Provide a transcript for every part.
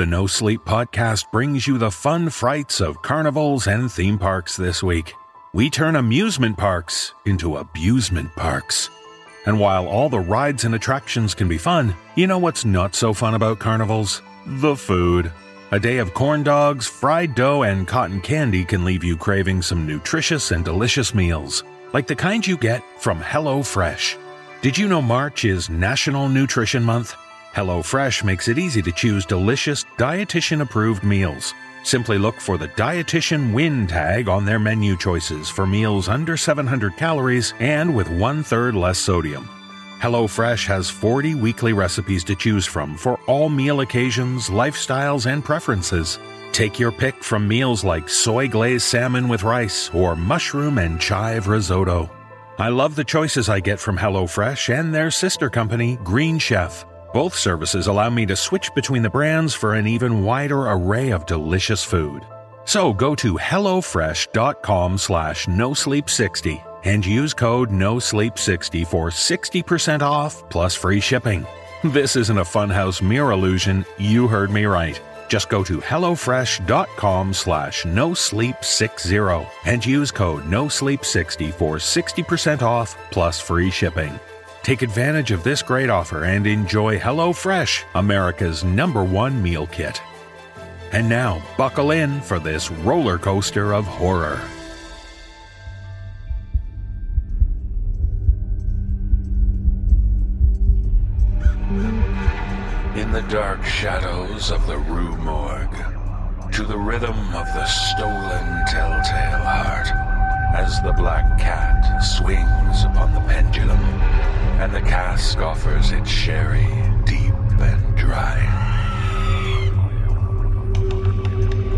The No Sleep Podcast brings you the fun frights of carnivals and theme parks this week. We turn amusement parks into abusement parks. And while all the rides and attractions can be fun, you know what's not so fun about carnivals? The food. A day of corn dogs, fried dough, and cotton candy can leave you craving some nutritious and delicious meals, like the kind you get from HelloFresh. Did you know March is National Nutrition Month? HelloFresh makes it easy to choose delicious, dietitian-approved meals. Simply look for the Dietitian Win tag on their menu choices for meals under 700 calories and with one-third less sodium. HelloFresh has 40 weekly recipes to choose from for all meal occasions, lifestyles, and preferences. Take your pick from meals like soy-glazed salmon with rice or mushroom and chive risotto. I love the choices I get from HelloFresh and their sister company, Green Chef. Both services allow me to switch between the brands for an even wider array of delicious food. So go to hellofresh.com/nosleep60 and use code NOSLEEP60 for 60% off plus free shipping. This isn't a funhouse mirror illusion, you heard me right. Just go to hellofresh.com/nosleep60 and use code NOSLEEP60 for 60% off plus free shipping. Take advantage of this great offer and enjoy HelloFresh, America's #1 meal kit. And now, buckle in for this roller coaster of horror. In the dark shadows of the Rue Morgue, to the rhythm of the stolen telltale heart, as the black cat swings upon the pendulum, and the cask offers its sherry deep and dry.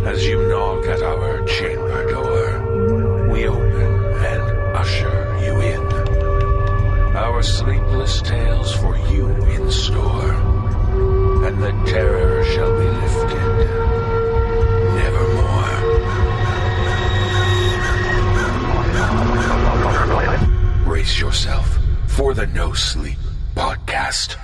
As you knock at our chamber door, we open and usher you in. Our sleepless tales for you in store, and the terror shall be lifted, nevermore. Brace yourself for the No Sleep Podcast.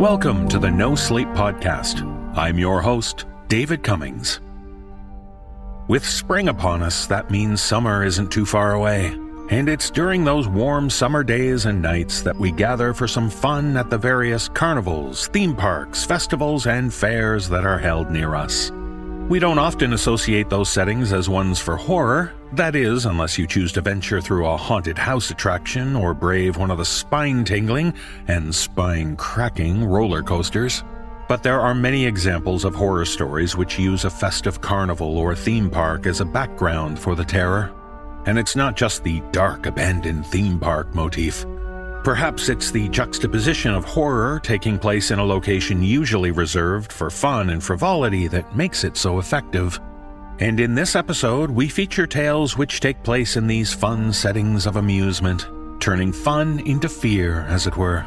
Welcome to the No Sleep Podcast. I'm your host, David Cummings. With spring upon us, that means summer isn't too far away. And it's during those warm summer days and nights that we gather for some fun at the various carnivals, theme parks, festivals, and fairs that are held near us. We don't often associate those settings as ones for horror, that is, unless you choose to venture through a haunted house attraction or brave one of the spine-tingling and spine-cracking roller coasters. But there are many examples of horror stories which use a festive carnival or theme park as a background for the terror. And it's not just the dark, abandoned theme park motif. Perhaps it's the juxtaposition of horror taking place in a location usually reserved for fun and frivolity that makes it so effective. And in this episode, we feature tales which take place in these fun settings of amusement, turning fun into fear, as it were.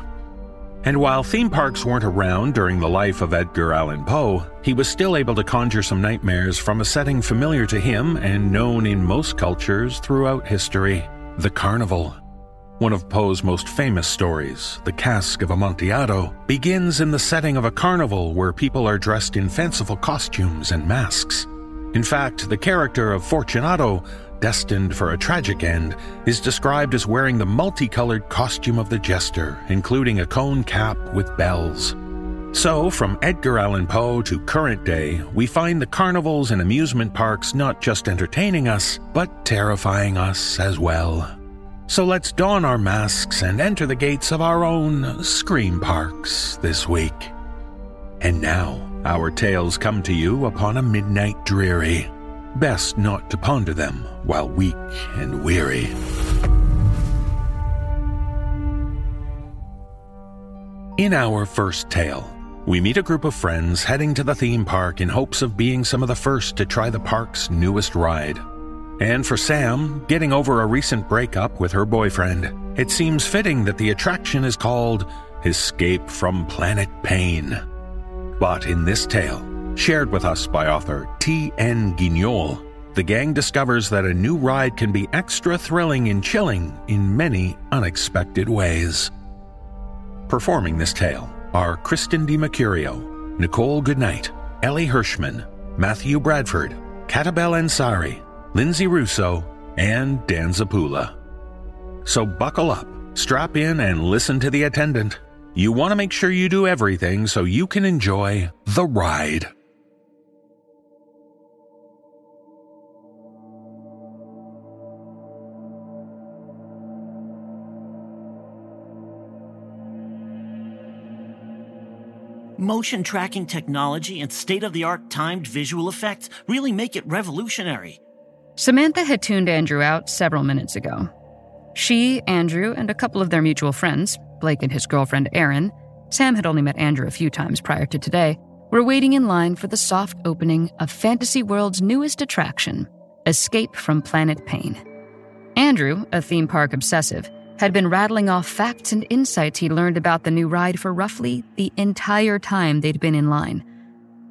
And while theme parks weren't around during the life of Edgar Allan Poe, he was still able to conjure some nightmares from a setting familiar to him and known in most cultures throughout history, the carnival. One of Poe's most famous stories, The Cask of Amontillado, begins in the setting of a carnival where people are dressed in fanciful costumes and masks. In fact, the character of Fortunato, destined for a tragic end, is described as wearing the multicolored costume of the jester, including a cone cap with bells. So, from Edgar Allan Poe to current day, we find the carnivals and amusement parks not just entertaining us, but terrifying us as well. So let's don our masks and enter the gates of our own Scream Parks this week. And now, our tales come to you upon a midnight dreary. Best not to ponder them while weak and weary. In our first tale, we meet a group of friends heading to the theme park in hopes of being some of the first to try the park's newest ride. And for Sam, getting over a recent breakup with her boyfriend, it seems fitting that the attraction is called Escape from Planet Pain. But in this tale, shared with us by author T. N. Guignol, the gang discovers that a new ride can be extra thrilling and chilling in many unexpected ways. Performing this tale are Kristen DiMercurio, Nichole Goodnight, Ellie Hirschman, Matthew Bradford, Katabelle Ansari, Linsay Rousseau, and Dan Zappulla. So buckle up, strap in, and listen to the attendant. You want to make sure you do everything so you can enjoy the ride. Motion tracking technology and state-of-the-art timed visual effects really make it revolutionary. Samantha had tuned Andrew out several minutes ago. She, Andrew, and a couple of their mutual friends, Blake and his girlfriend Erin, Sam had only met Andrew a few times prior to today, were waiting in line for the soft opening of Fantasy World's newest attraction, Escape from Planet Pain. Andrew, a theme park obsessive, had been rattling off facts and insights he learned about the new ride for roughly the entire time they'd been in line.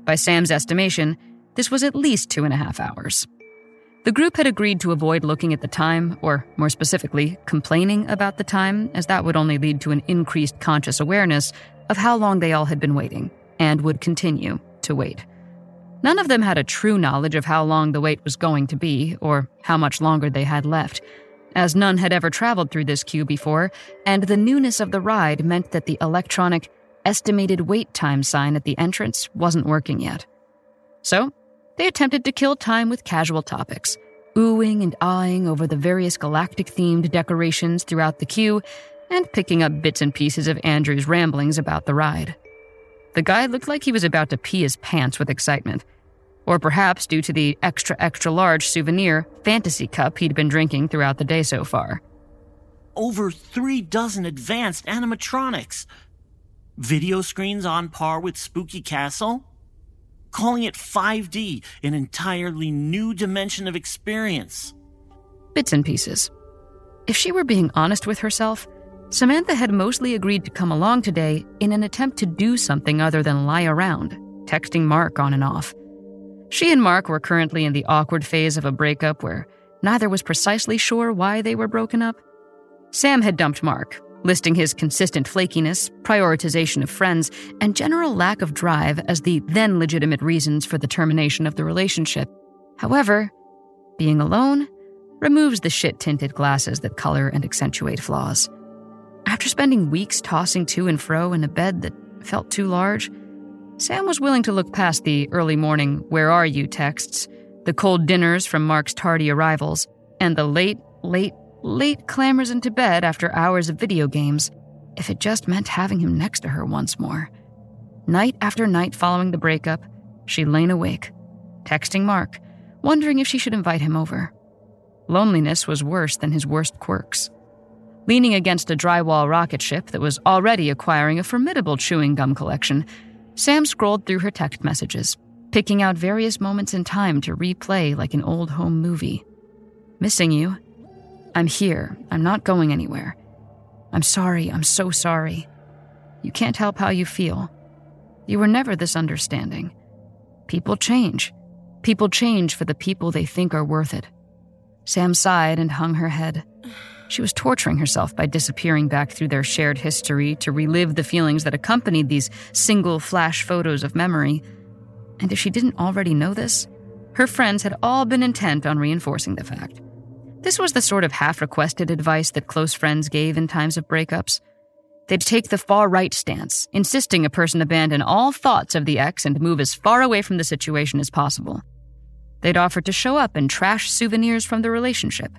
By Sam's estimation, this was at least 2.5 hours. The group had agreed to avoid looking at the time, or more specifically, complaining about the time, as that would only lead to an increased conscious awareness of how long they all had been waiting, and would continue to wait. None of them had a true knowledge of how long the wait was going to be, or how much longer they had left, as none had ever traveled through this queue before, and the newness of the ride meant that the electronic estimated wait time sign at the entrance wasn't working yet. So, they attempted to kill time with casual topics, oohing and aahing over the various galactic-themed decorations throughout the queue, and picking up bits and pieces of Andrew's ramblings about the ride. The guy looked like he was about to pee his pants with excitement, or perhaps due to the extra-large souvenir fantasy cup he'd been drinking throughout the day so far. Over 36 advanced animatronics. Video screens on par with Spooky Castle. Calling it 5D, an entirely new dimension of experience. Bits and pieces. If she were being honest with herself, Samantha had mostly agreed to come along today in an attempt to do something other than lie around, texting Mark on and off. She and Mark were currently in the awkward phase of a breakup where neither was precisely sure why they were broken up. Sam had dumped Mark, listing his consistent flakiness, prioritization of friends, and general lack of drive as the then-legitimate reasons for the termination of the relationship. However, being alone removes the shit-tinted glasses that color and accentuate flaws. After spending weeks tossing to and fro in a bed that felt too large, Sam was willing to look past the early morning "Where are you?" texts, the cold dinners from Mark's tardy arrivals, and the late clamors into bed after hours of video games, if it just meant having him next to her once more. Night after night following the breakup, she lay awake, texting Mark, wondering if she should invite him over. Loneliness was worse than his worst quirks. Leaning against a drywall rocket ship that was already acquiring a formidable chewing gum collection, Sam scrolled through her text messages, picking out various moments in time to replay like an old home movie. Missing you. I'm here. I'm not going anywhere. I'm sorry. I'm so sorry. You can't help how you feel. You were never this understanding. People change. People change for the people they think are worth it. Sam sighed and hung her head. She was torturing herself by disappearing back through their shared history to relive the feelings that accompanied these single flash photos of memory. And if she didn't already know this, her friends had all been intent on reinforcing the fact. This was the sort of half-requested advice that close friends gave in times of breakups. They'd take the far-right stance, insisting a person abandon all thoughts of the ex and move as far away from the situation as possible. They'd offer to show up and trash souvenirs from the relationship,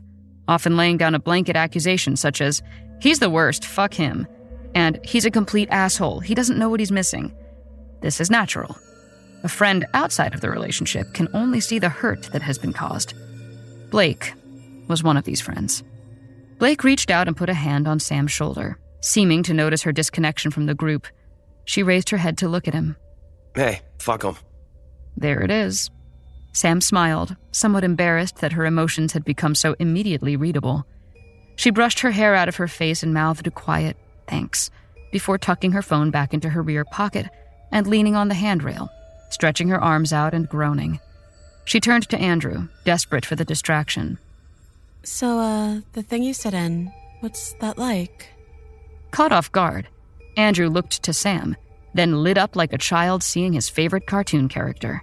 often laying down a blanket accusation such as, "He's the worst, fuck him," and "He's a complete asshole, he doesn't know what he's missing." This is natural. A friend outside of the relationship can only see the hurt that has been caused. Blake was one of these friends. Blake reached out and put a hand on Sam's shoulder, seeming to notice her disconnection from the group. She raised her head to look at him. "Hey, fuck him." There it is. Sam smiled, somewhat embarrassed that her emotions had become so immediately readable. She brushed her hair out of her face and mouthed a quiet, thanks, before tucking her phone back into her rear pocket and leaning on the handrail, stretching her arms out and groaning. She turned to Andrew, desperate for the distraction. So, the thing you sit in, what's that like? Caught off guard, Andrew looked to Sam, then lit up like a child seeing his favorite cartoon character.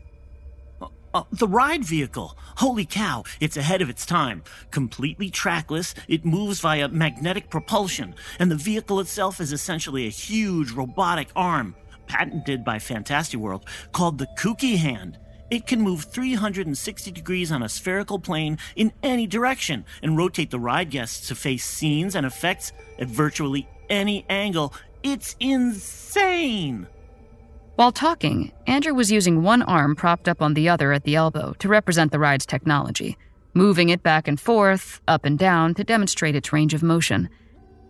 The ride vehicle. Holy cow, it's ahead of its time. Completely trackless, it moves via magnetic propulsion, and the vehicle itself is essentially a huge robotic arm, patented by FantastiWorld, called the Kooky Hand. It can move 360 degrees on a spherical plane in any direction and rotate the ride guests to face scenes and effects at virtually any angle. It's insane! While talking, Andrew was using one arm propped up on the other at the elbow to represent the ride's technology, moving it back and forth, up and down, to demonstrate its range of motion.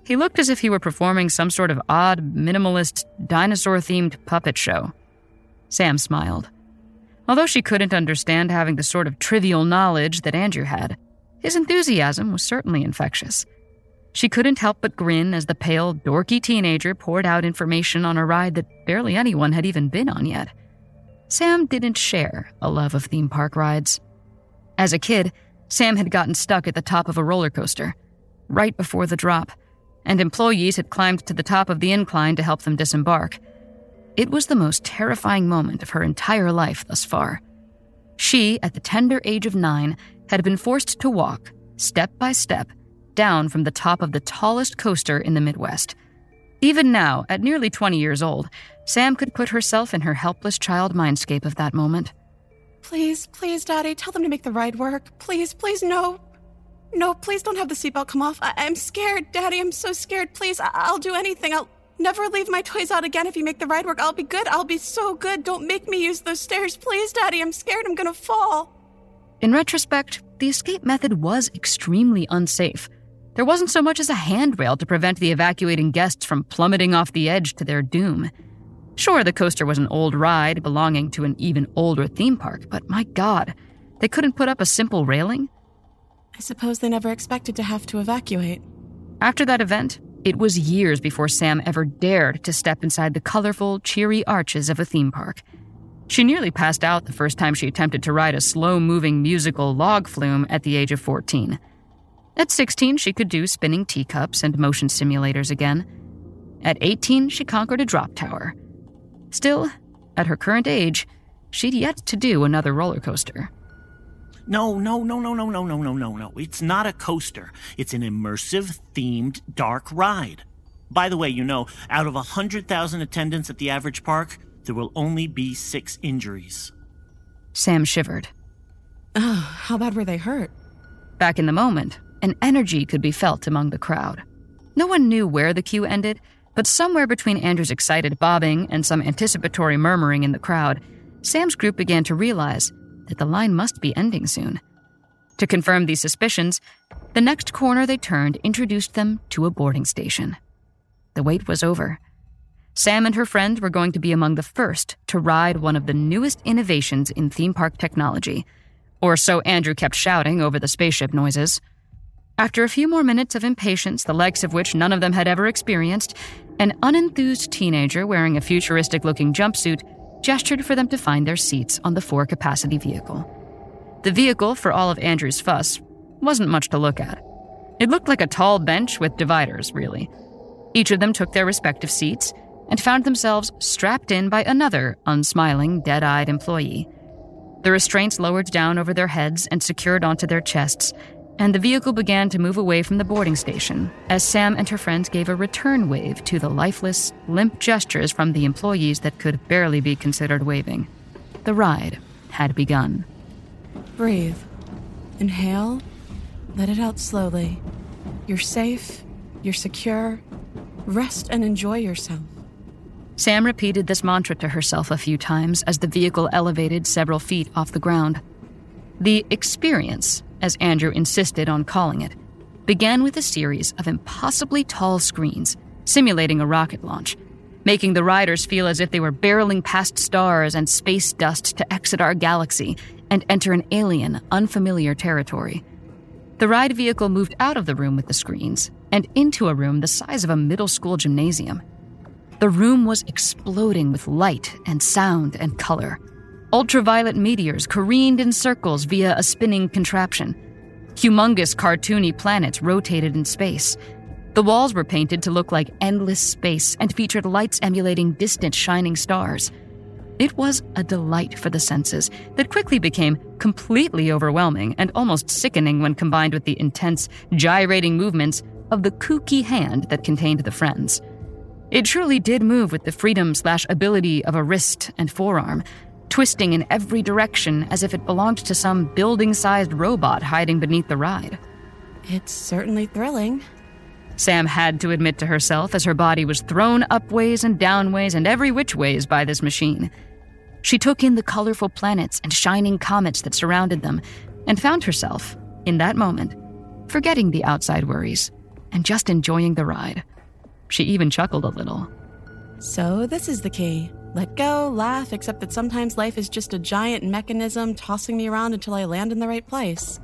He looked as if he were performing some sort of odd, minimalist, dinosaur-themed puppet show. Sam smiled. Although she couldn't understand having the sort of trivial knowledge that Andrew had, his enthusiasm was certainly infectious. She couldn't help but grin as the pale, dorky teenager poured out information on a ride that barely anyone had even been on yet. Sam didn't share a love of theme park rides. As a kid, Sam had gotten stuck at the top of a roller coaster, right before the drop, and employees had climbed to the top of the incline to help them disembark. It was the most terrifying moment of her entire life thus far. She, at the tender age of 9, had been forced to walk, step by step, down from the top of the tallest coaster in the Midwest. Even now, at nearly 20 years old, Sam could put herself in her helpless child mindscape of that moment. Please, please, Daddy, tell them to make the ride work. Please, please, no. No, please don't have the seatbelt come off. I'm scared, Daddy, I'm so scared. Please, I'll do anything. I'll never leave my toys out again if you make the ride work. I'll be good. I'll be so good. Don't make me use those stairs. Please, Daddy, I'm scared. I'm gonna fall. In retrospect, the escape method was extremely unsafe. There wasn't so much as a handrail to prevent the evacuating guests from plummeting off the edge to their doom. Sure, the coaster was an old ride belonging to an even older theme park, but my God, they couldn't put up a simple railing? I suppose they never expected to have to evacuate. After that event, it was years before Sam ever dared to step inside the colorful, cheery arches of a theme park. She nearly passed out the first time she attempted to ride a slow-moving musical log flume at the age of 14. At 16, she could do spinning teacups and motion simulators again. At 18, she conquered a drop tower. Still, at her current age, she'd yet to do another roller coaster. No. It's not a coaster. It's an immersive, themed, dark ride. By the way, you know, out of 100,000 attendants at the average park, there will only be 6 injuries. Sam shivered. Oh, how bad were they hurt? Back in the moment, an energy could be felt among the crowd. No one knew where the queue ended, but somewhere between Andrew's excited bobbing and some anticipatory murmuring in the crowd, Sam's group began to realize that the line must be ending soon. To confirm these suspicions, the next corner they turned introduced them to a boarding station. The wait was over. Sam and her friend were going to be among the first to ride one of the newest innovations in theme park technology, or so Andrew kept shouting over the spaceship noises. After a few more minutes of impatience, the likes of which none of them had ever experienced, an unenthused teenager wearing a futuristic-looking jumpsuit gestured for them to find their seats on the 4-capacity vehicle. The vehicle, for all of Andrew's fuss, wasn't much to look at. It looked like a tall bench with dividers, really. Each of them took their respective seats and found themselves strapped in by another unsmiling, dead-eyed employee. The restraints lowered down over their heads and secured onto their chests, and the vehicle began to move away from the boarding station as Sam and her friends gave a return wave to the lifeless, limp gestures from the employees that could barely be considered waving. The ride had begun. Breathe. Inhale. Let it out slowly. You're safe. You're secure. Rest and enjoy yourself. Sam repeated this mantra to herself a few times as the vehicle elevated several feet off the ground. The experience, as Andrew insisted on calling it, began with a series of impossibly tall screens, simulating a rocket launch, making the riders feel as if they were barreling past stars and space dust to exit our galaxy and enter an alien, unfamiliar territory. The ride vehicle moved out of the room with the screens and into a room the size of a middle school gymnasium. The room was exploding with light and sound and color. Ultraviolet meteors careened in circles via a spinning contraption. Humongous cartoony planets rotated in space. The walls were painted to look like endless space and featured lights emulating distant shining stars. It was a delight for the senses that quickly became completely overwhelming and almost sickening when combined with the intense, gyrating movements of the kooky hand that contained the friends. It truly did move with the freedom/ability of a wrist and forearm, twisting in every direction as if it belonged to some building-sized robot hiding beneath the ride. It's certainly thrilling, Sam had to admit to herself as her body was thrown upways and downways and every which ways by this machine. She took in the colorful planets and shining comets that surrounded them and found herself, in that moment, forgetting the outside worries and just enjoying the ride. She even chuckled a little. So this is the key. Let go, laugh, except that sometimes life is just a giant mechanism tossing me around until I land in the right place.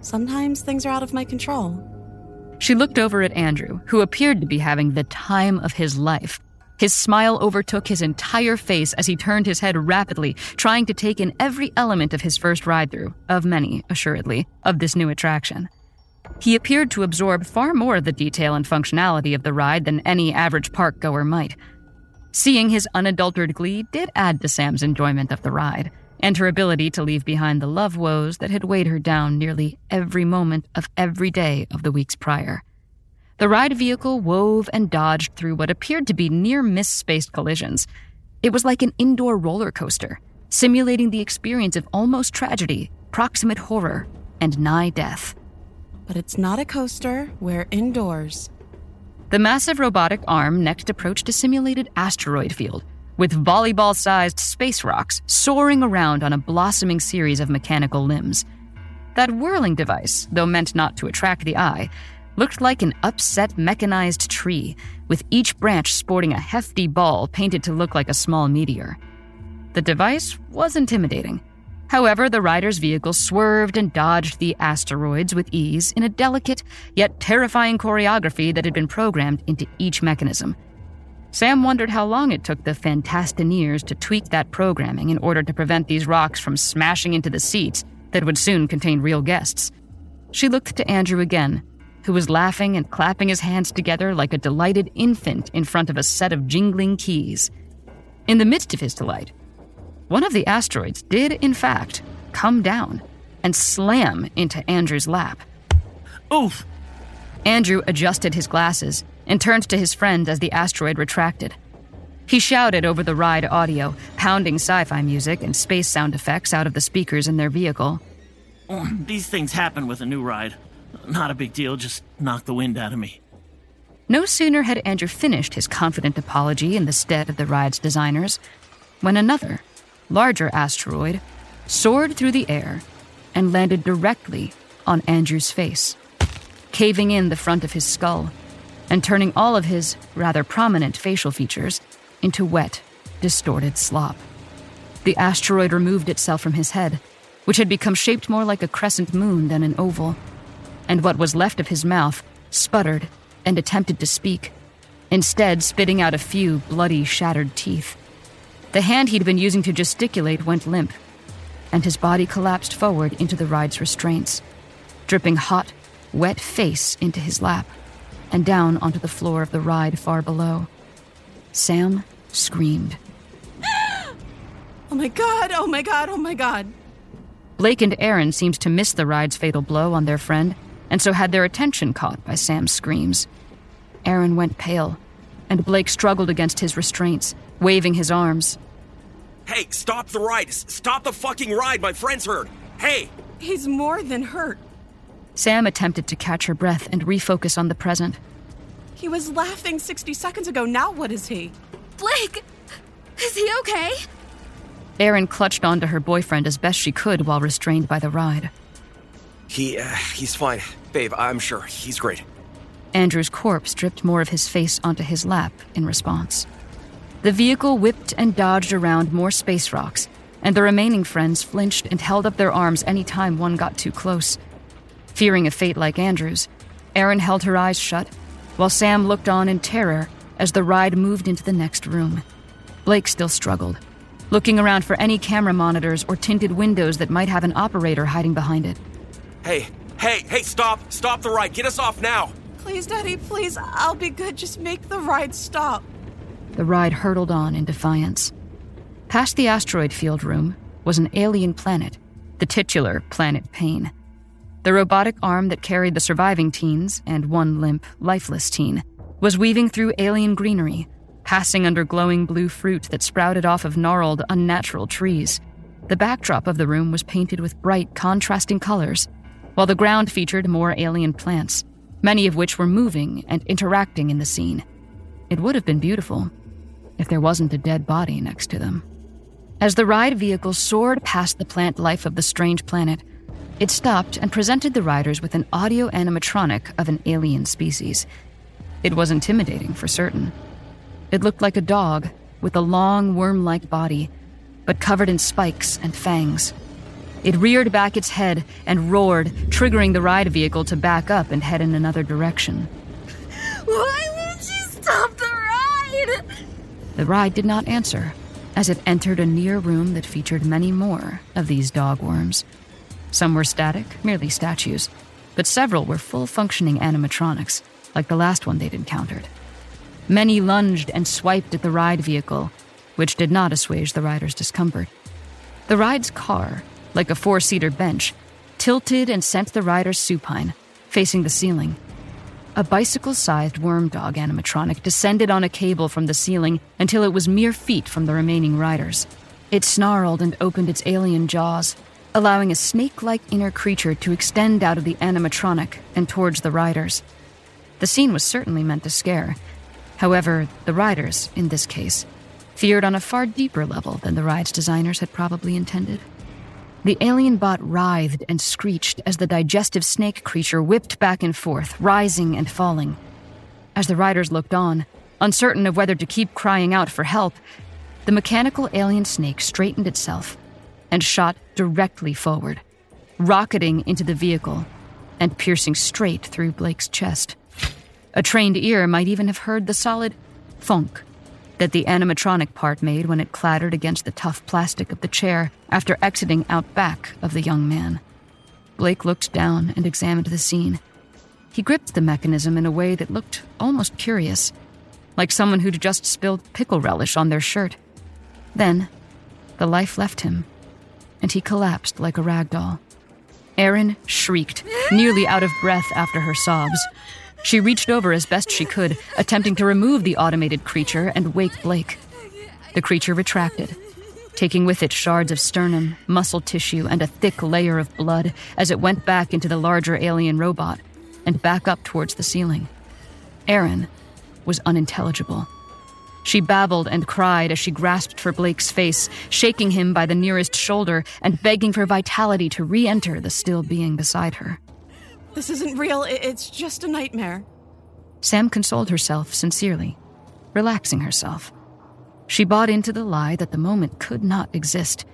Sometimes things are out of my control. She looked over at Andrew, who appeared to be having the time of his life. His smile overtook his entire face as he turned his head rapidly, trying to take in every element of his first ride-through, of many, assuredly, of this new attraction. He appeared to absorb far more of the detail and functionality of the ride than any average park-goer might. Seeing his unadulterated glee did add to Sam's enjoyment of the ride, and her ability to leave behind the love woes that had weighed her down nearly every moment of every day of the weeks prior. The ride vehicle wove and dodged through what appeared to be near-misspaced collisions. It was like an indoor roller coaster, simulating the experience of almost tragedy, proximate horror, and nigh death. But it's not a coaster, we're indoors. The massive robotic arm next approached a simulated asteroid field, with volleyball-sized space rocks soaring around on a blossoming series of mechanical limbs. That whirling device, though meant not to attract the eye, looked like an upset mechanized tree, with each branch sporting a hefty ball painted to look like a small meteor. The device was intimidating. However, the rider's vehicle swerved and dodged the asteroids with ease in a delicate yet terrifying choreography that had been programmed into each mechanism. Sam wondered how long it took the Fantastineers to tweak that programming in order to prevent these rocks from smashing into the seats that would soon contain real guests. She looked to Andrew again, who was laughing and clapping his hands together like a delighted infant in front of a set of jingling keys. In the midst of his delight, one of the asteroids did, in fact, come down and slam into Andrew's lap. Oof! Andrew adjusted his glasses and turned to his friend as the asteroid retracted. He shouted over the ride audio, pounding sci-fi music and space sound effects out of the speakers in their vehicle. These things happen with a new ride. Not a big deal, just knock the wind out of me. No sooner had Andrew finished his confident apology in the stead of the ride's designers, when another, larger asteroid soared through the air and landed directly on Andrew's face, caving in the front of his skull and turning all of his rather prominent facial features into wet, distorted slop. The asteroid removed itself from his head, which had become shaped more like a crescent moon than an oval, and what was left of his mouth sputtered and attempted to speak, instead spitting out a few bloody, shattered teeth. The hand he'd been using to gesticulate went limp, and his body collapsed forward into the ride's restraints, dripping hot, wet face into his lap and down onto the floor of the ride far below. Sam screamed. Oh my God, oh my God, oh my God. Blake and Erin seemed to miss the ride's fatal blow on their friend, and so had their attention caught by Sam's screams. Erin went pale, and Blake struggled against his restraints, waving his arms. Hey, stop the ride! Stop the fucking ride! My friend's hurt! Hey! He's more than hurt. Sam attempted to catch her breath and refocus on the present. He was laughing 60 seconds ago. Now what is he? Blake! Is he okay? Erin clutched onto her boyfriend as best she could while restrained by the ride. He's fine. Babe, I'm sure. He's great. Andrew's corpse dripped more of his face onto his lap in response. The vehicle whipped and dodged around more space rocks, and the remaining friends flinched and held up their arms any time one got too close. Fearing a fate like Andrew's, Erin held her eyes shut, while Sam looked on in terror as the ride moved into the next room. Blake still struggled, looking around for any camera monitors or tinted windows that might have an operator hiding behind it. Hey, stop! Stop the ride! Get us off now! Please, Daddy, please. I'll be good. Just make the ride stop. The ride hurtled on in defiance. Past the asteroid field room was an alien planet, the titular Planet Pain. The robotic arm that carried the surviving teens and one limp, lifeless teen was weaving through alien greenery, passing under glowing blue fruit that sprouted off of gnarled, unnatural trees. The backdrop of the room was painted with bright, contrasting colors, while the ground featured more alien plants, many of which were moving and interacting in the scene. It would have been beautiful if there wasn't a dead body next to them. As the ride vehicle soared past the plant life of the strange planet, it stopped and presented the riders with an audio animatronic of an alien species. It was intimidating for certain. It looked like a dog with a long, worm-like body, but covered in spikes and fangs. It reared back its head and roared, triggering the ride vehicle to back up and head in another direction. Why won't you stop the ride? The ride did not answer, as it entered a near room that featured many more of these dog worms. Some were static, merely statues, but several were full-functioning animatronics, like the last one they'd encountered. Many lunged and swiped at the ride vehicle, which did not assuage the rider's discomfort. The ride's car, like a four-seater bench, tilted and sent the rider supine, facing the ceiling. A bicycle-sized worm dog animatronic descended on a cable from the ceiling until it was mere feet from the remaining riders. It snarled and opened its alien jaws, allowing a snake-like inner creature to extend out of the animatronic and towards the riders. The scene was certainly meant to scare. However, the riders, in this case, feared on a far deeper level than the ride's designers had probably intended. The alien bot writhed and screeched as the digestive snake creature whipped back and forth, rising and falling. As the riders looked on, uncertain of whether to keep crying out for help, the mechanical alien snake straightened itself and shot directly forward, rocketing into the vehicle and piercing straight through Blake's chest. A trained ear might even have heard the solid thunk that the animatronic part made when it clattered against the tough plastic of the chair after exiting out back of the young man. Blake looked down and examined the scene. He gripped the mechanism in a way that looked almost curious, like someone who'd just spilled pickle relish on their shirt. Then, the life left him, and he collapsed like a rag doll. Erin shrieked, nearly out of breath after her sobs. She reached over as best she could, attempting to remove the automated creature and wake Blake. The creature retracted, taking with it shards of sternum, muscle tissue, and a thick layer of blood as it went back into the larger alien robot and back up towards the ceiling. Erin was unintelligible. She babbled and cried as she grasped for Blake's face, shaking him by the nearest shoulder and begging for vitality to re-enter the still being beside her. This isn't real. It's just a nightmare. Sam consoled herself sincerely, relaxing herself. She bought into the lie that the moment could not exist.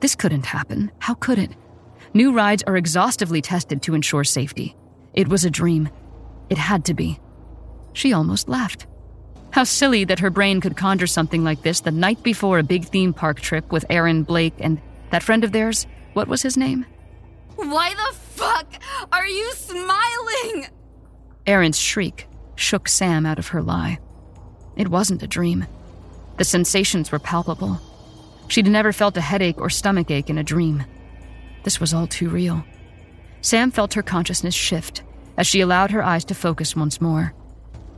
This couldn't happen. How could it? New rides are exhaustively tested to ensure safety. It was a dream. It had to be. She almost laughed. How silly that her brain could conjure something like this the night before a big theme park trip with Erin, Blake, and that friend of theirs. What was his name? Why the fuck are you smiling? Erin's shriek shook Sam out of her lie. It wasn't a dream. The sensations were palpable. She'd never felt a headache or stomachache in a dream. This was all too real. Sam felt her consciousness shift as she allowed her eyes to focus once more.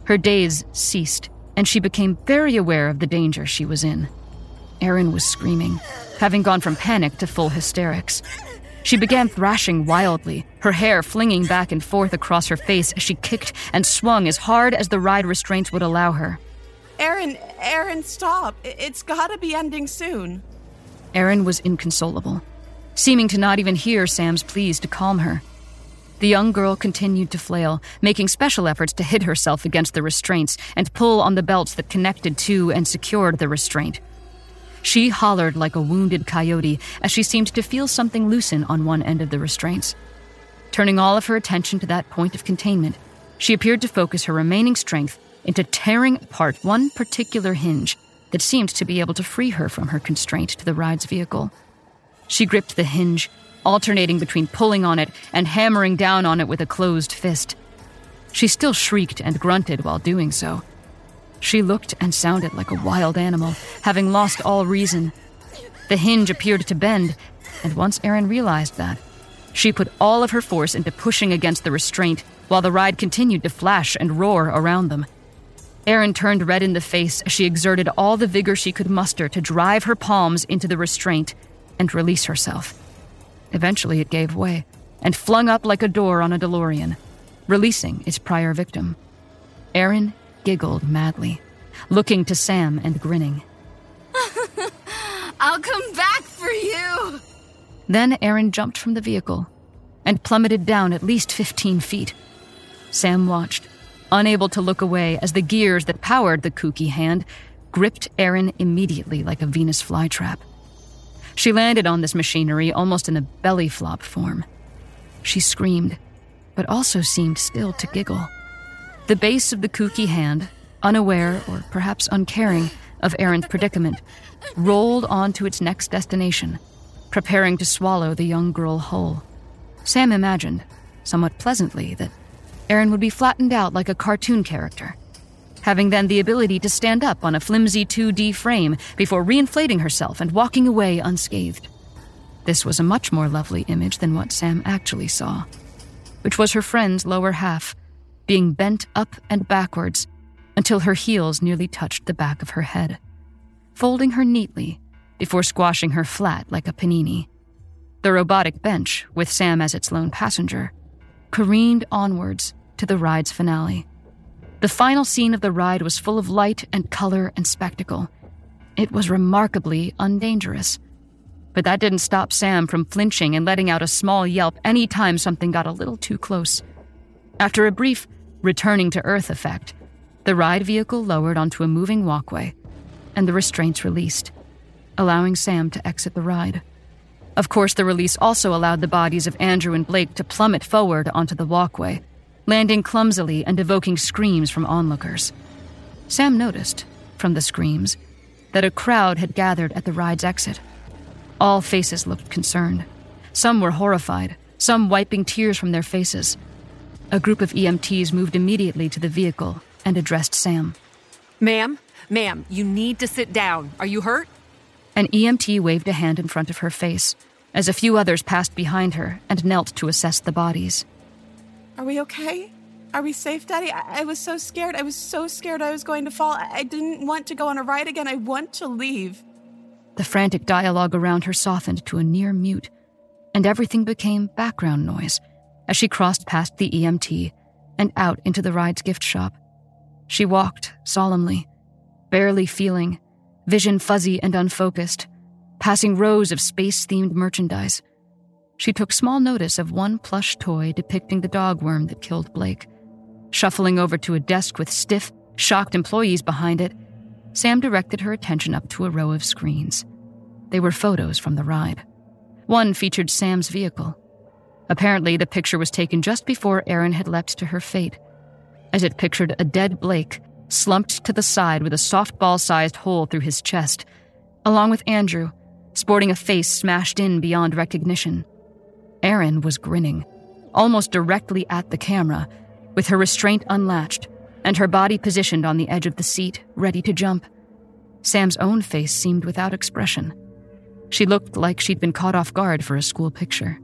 Her daze ceased, and she became very aware of the danger she was in. Erin was screaming, having gone from panic to full hysterics. She began thrashing wildly, her hair flinging back and forth across her face as she kicked and swung as hard as the ride restraints would allow her. Erin, stop. It's gotta be ending soon. Erin was inconsolable, seeming to not even hear Sam's pleas to calm her. The young girl continued to flail, making special efforts to hit herself against the restraints and pull on the belts that connected to and secured the restraint. She hollered like a wounded coyote as she seemed to feel something loosen on one end of the restraints. Turning all of her attention to that point of containment, she appeared to focus her remaining strength into tearing apart one particular hinge that seemed to be able to free her from her constraint to the ride's vehicle. She gripped the hinge, alternating between pulling on it and hammering down on it with a closed fist. She still shrieked and grunted while doing so. She looked and sounded like a wild animal, having lost all reason. The hinge appeared to bend, and once Erin realized that, she put all of her force into pushing against the restraint while the ride continued to flash and roar around them. Erin turned red in the face as she exerted all the vigor she could muster to drive her palms into the restraint and release herself. Eventually it gave way and flung up like a door on a DeLorean, releasing its prior victim. Erin giggled madly, looking to Sam and grinning. I'll come back for you! Then Erin jumped from the vehicle and plummeted down at least 15 feet. Sam watched, unable to look away as the gears that powered the Kooky Hand gripped Erin immediately like a Venus flytrap. She landed on this machinery almost in a belly flop form. She screamed, but also seemed still to giggle. The base of the Kooky Hand, unaware or perhaps uncaring of Erin's predicament, rolled on to its next destination, preparing to swallow the young girl whole. Sam imagined, somewhat pleasantly, that Erin would be flattened out like a cartoon character, having then the ability to stand up on a flimsy 2D frame before reinflating herself and walking away unscathed. This was a much more lovely image than what Sam actually saw, which was her friend's lower half, being bent up and backwards until her heels nearly touched the back of her head, folding her neatly before squashing her flat like a panini. The robotic bench, with Sam as its lone passenger, careened onwards to the ride's finale. The final scene of the ride was full of light and color and spectacle. It was remarkably undangerous. But that didn't stop Sam from flinching and letting out a small yelp any time something got a little too close. After a brief returning-to-earth effect, the ride vehicle lowered onto a moving walkway, and the restraints released, allowing Sam to exit the ride. Of course, the release also allowed the bodies of Andrew and Blake to plummet forward onto the walkway, landing clumsily and evoking screams from onlookers. Sam noticed, from the screams, that a crowd had gathered at the ride's exit. All faces looked concerned. Some were horrified, some wiping tears from their faces. A group of EMTs moved immediately to the vehicle and addressed Sam. Ma'am, you need to sit down. Are you hurt? An EMT waved a hand in front of her face, as a few others passed behind her and knelt to assess the bodies. Are we okay? Are we safe, Daddy? I was so scared. I was so scared I was going to fall. I didn't want to go on a ride again. I want to leave. The frantic dialogue around her softened to a near mute, and everything became background noise as she crossed past the EMT and out into the ride's gift shop. She walked solemnly, barely feeling, vision fuzzy and unfocused, passing rows of space-themed merchandise. She took small notice of one plush toy depicting the dog worm that killed Blake. Shuffling over to a desk with stiff, shocked employees behind it, Sam directed her attention up to a row of screens. They were photos from the ride. One featured Sam's vehicle. Apparently, the picture was taken just before Erin had leapt to her fate, as it pictured a dead Blake slumped to the side with a softball-sized hole through his chest, along with Andrew, sporting a face smashed in beyond recognition. Erin was grinning, almost directly at the camera, with her restraint unlatched and her body positioned on the edge of the seat, ready to jump. Sam's own face seemed without expression. She looked like she'd been caught off guard for a school picture.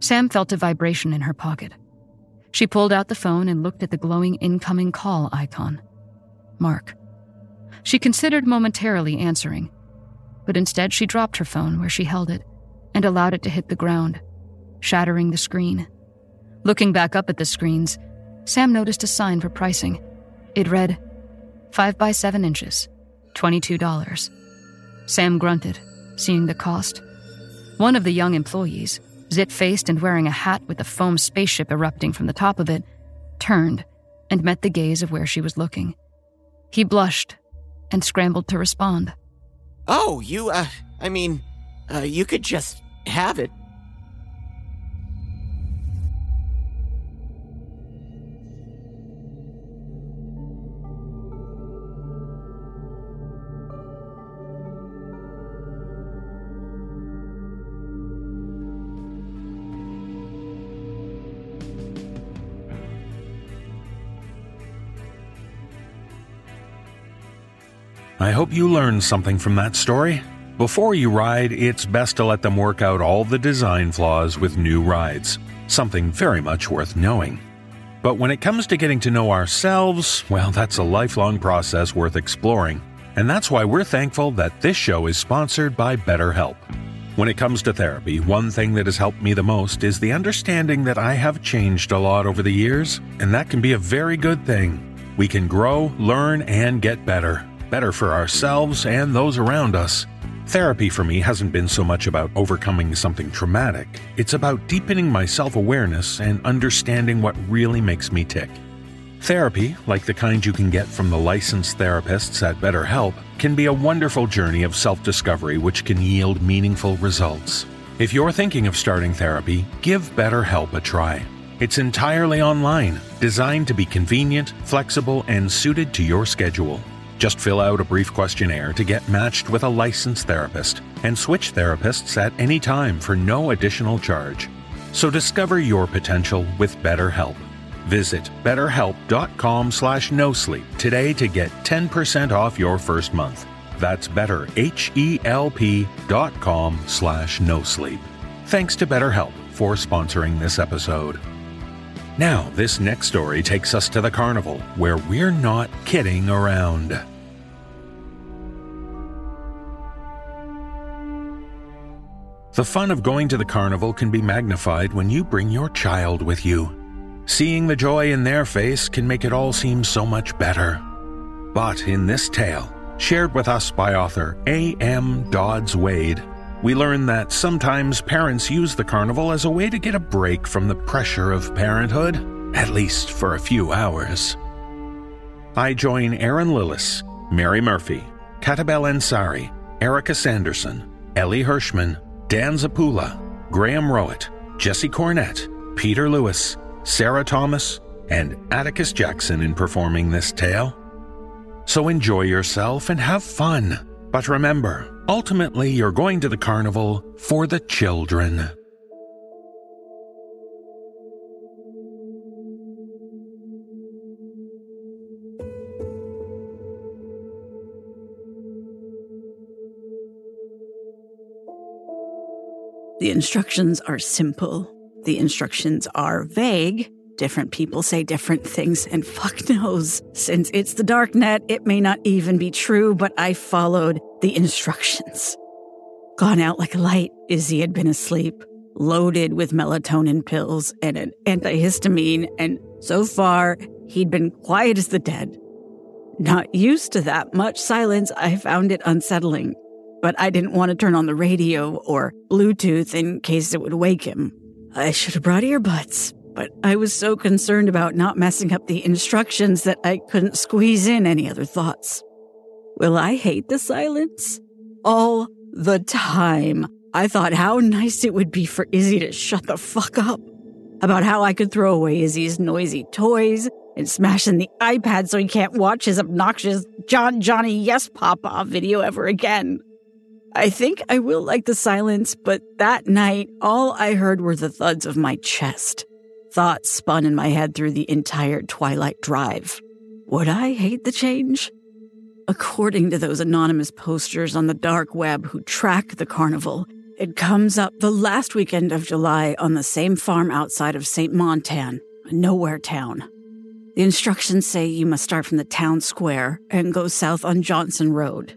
Sam felt a vibration in her pocket. She pulled out the phone and looked at the glowing incoming call icon. Mark. She considered momentarily answering, but instead she dropped her phone where she held it and allowed it to hit the ground, shattering the screen. Looking back up at the screens, Sam noticed a sign for pricing. It read, 5 by 7 inches, $22. Sam grunted, seeing the cost. One of the young employees, zit-faced and wearing a hat with a foam spaceship erupting from the top of it, turned and met the gaze of where she was looking. He blushed and scrambled to respond. Oh, you could just have it. I hope you learned something from that story. Before you ride, it's best to let them work out all the design flaws with new rides, something very much worth knowing. But when it comes to getting to know ourselves, well, that's a lifelong process worth exploring. And that's why we're thankful that this show is sponsored by BetterHelp. When it comes to therapy, one thing that has helped me the most is the understanding that I have changed a lot over the years, and that can be a very good thing. We can grow, learn, and get better. Better for ourselves and those around us. Therapy for me hasn't been so much about overcoming something traumatic. It's about deepening my self-awareness and understanding what really makes me tick. Therapy, like the kind you can get from the licensed therapists at BetterHelp, can be a wonderful journey of self-discovery which can yield meaningful results. If you're thinking of starting therapy, give BetterHelp a try. It's entirely online, designed to be convenient, flexible, and suited to your schedule. Just fill out a brief questionnaire to get matched with a licensed therapist and switch therapists at any time for no additional charge. So discover your potential with BetterHelp. Visit betterhelp.com/nosleep today to get 10% off your first month. That's betterhelp.com/nosleep. Thanks to BetterHelp for sponsoring this episode. Now, this next story takes us to the carnival, where we're not kidding around. The fun of going to the carnival can be magnified when you bring your child with you. Seeing the joy in their face can make it all seem so much better. But in this tale, shared with us by author A.M. Dodds-Wade, we learn that sometimes parents use the carnival as a way to get a break from the pressure of parenthood, at least for a few hours. I join Erin Lillis, Mary Murphy, Katabelle Ansari, Erica Sanderson, Ellie Hirschman, Dan Zappulla, Graham Rowat, Jesse Cornett, Peter Lewis, Sarah Thomas, and Atticus Jackson in performing this tale. So enjoy yourself and have fun, but remember, ultimately, you're going to the carnival for the children. The instructions are simple. The instructions are vague. Different people say different things, and fuck knows. Since it's the darknet, it may not even be true, but I followed the instructions. Gone out like a light, Izzy had been asleep, loaded with melatonin pills and an antihistamine, and so far, he'd been quiet as the dead. Not used to that much silence, I found it unsettling, but I didn't want to turn on the radio or Bluetooth in case it would wake him. I should have brought earbuds. But I was so concerned about not messing up the instructions that I couldn't squeeze in any other thoughts. Will I hate the silence? All the time. I thought how nice it would be for Izzy to shut the fuck up. About how I could throw away Izzy's noisy toys and smash in the iPad so he can't watch his obnoxious Johnny Yes Papa video ever again. I think I will like the silence, but that night, all I heard were the thuds of my chest. Thoughts spun in my head through the entire twilight drive. Would I hate the change? According to those anonymous posters on the dark web who track the carnival, it comes up the last weekend of July on the same farm outside of St. Montan, a nowhere town. The instructions say you must start from the town square and go south on Johnson Road.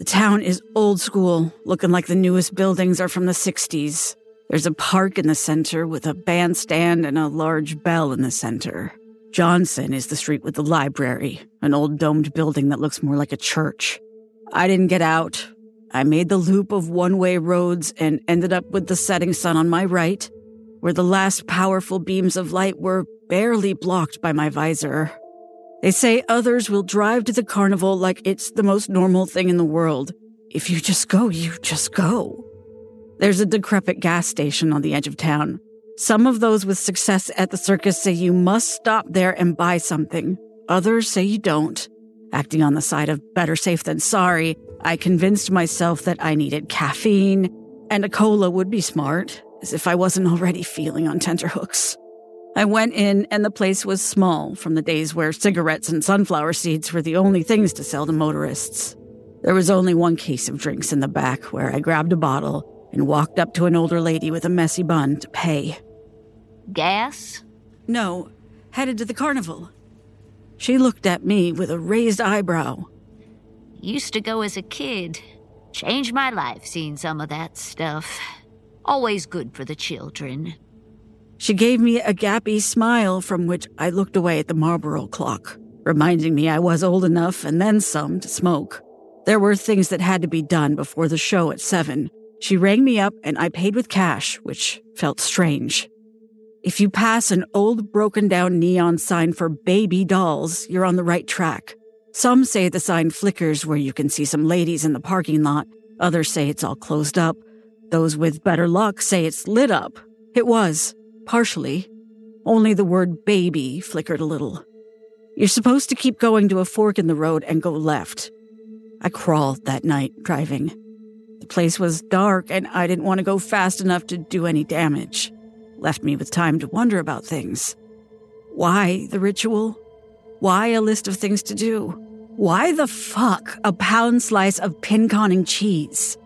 The town is old school, looking like the newest buildings are from the 60s. There's a park in the center with a bandstand and a large bell in the center. Johnson is the street with the library, an old domed building that looks more like a church. I didn't get out. I made the loop of one-way roads and ended up with the setting sun on my right, where the last powerful beams of light were barely blocked by my visor. They say others will drive to the carnival like it's the most normal thing in the world. If you just go, you just go. There's a decrepit gas station on the edge of town. Some of those with success at the circus say you must stop there and buy something. Others say you don't. Acting on the side of better safe than sorry, I convinced myself that I needed caffeine, and a cola would be smart, as if I wasn't already feeling on tenterhooks. I went in, and the place was small, from the days where cigarettes and sunflower seeds were the only things to sell to motorists. There was only one case of drinks in the back, where I grabbed a bottle and walked up to an older lady with a messy bun to pay. Gas? No, headed to the carnival. She looked at me with a raised eyebrow. Used to go as a kid. Changed my life seeing some of that stuff. Always good for the children. She gave me a gappy smile from which I looked away at the Marlboro clock, reminding me I was old enough and then some to smoke. There were things that had to be done before the show at 7. She rang me up and I paid with cash, which felt strange. If you pass an old, broken-down neon sign for baby dolls, you're on the right track. Some say the sign flickers where you can see some ladies in the parking lot. Others say it's all closed up. Those with better luck say it's lit up. It was, partially. Only the word baby flickered a little. You're supposed to keep going to a fork in the road and go left. I crawled that night, driving. The place was dark, and I didn't want to go fast enough to do any damage. Left me with time to wonder about things. Why the ritual? Why a list of things to do? Why the fuck a pound slice of pinconning cheese?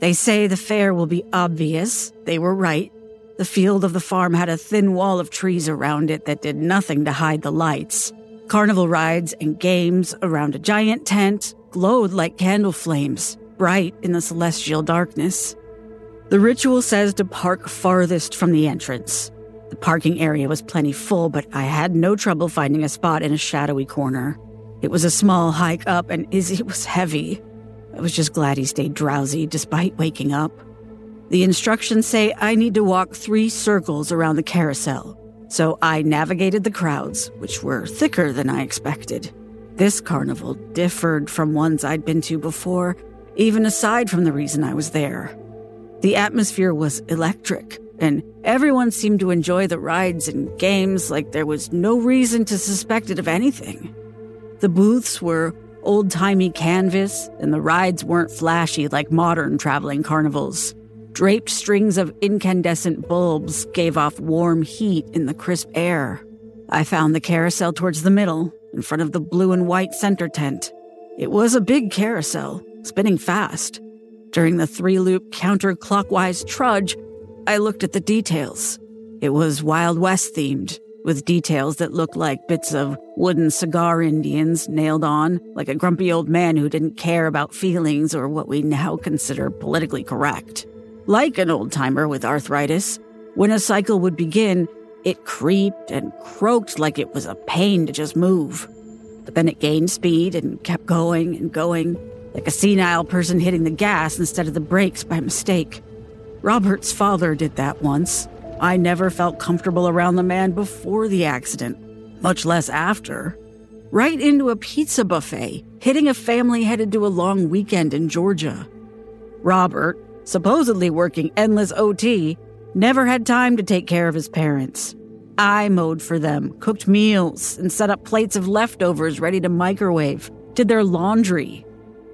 They say the fair will be obvious. They were right. The field of the farm had a thin wall of trees around it that did nothing to hide the lights. Carnival rides and games around a giant tent glowed like candle flames, bright in the celestial darkness. The ritual says to park farthest from the entrance. The parking area was plenty full, but I had no trouble finding a spot in a shadowy corner. It was a small hike up, and Izzy was heavy. I was just glad he stayed drowsy despite waking up. The instructions say I need to walk 3 circles around the carousel, so I navigated the crowds, which were thicker than I expected. This carnival differed from ones I'd been to before, even aside from the reason I was there. The atmosphere was electric, and everyone seemed to enjoy the rides and games like there was no reason to suspect it of anything. The booths were old-timey canvas, and the rides weren't flashy like modern traveling carnivals. Draped strings of incandescent bulbs gave off warm heat in the crisp air. I found the carousel towards the middle, in front of the blue and white center tent. It was a big carousel, spinning fast. During the 3-loop counterclockwise trudge, I looked at the details. It was Wild West themed, with details that looked like bits of wooden cigar Indians nailed on, like a grumpy old man who didn't care about feelings or what we now consider politically correct. Like an old-timer with arthritis, when a cycle would begin, it creaked and croaked like it was a pain to just move. But then it gained speed and kept going and going, like a senile person hitting the gas instead of the brakes by mistake. Robert's father did that once. I never felt comfortable around the man before the accident, much less after. Right into a pizza buffet, hitting a family headed to a long weekend in Georgia. Robert, supposedly working endless OT, never had time to take care of his parents. I mowed for them, cooked meals, and set up plates of leftovers ready to microwave, did their laundry.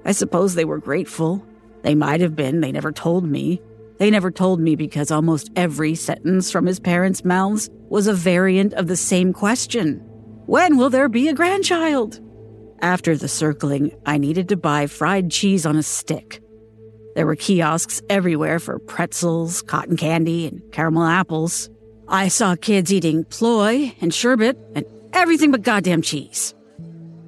I suppose they were grateful. They might have been, they never told me. They never told me because almost every sentence from his parents' mouths was a variant of the same question. When will there be a grandchild? After the circling, I needed to buy fried cheese on a stick. There were kiosks everywhere for pretzels, cotton candy, and caramel apples. I saw kids eating ploy and sherbet and everything but goddamn cheese.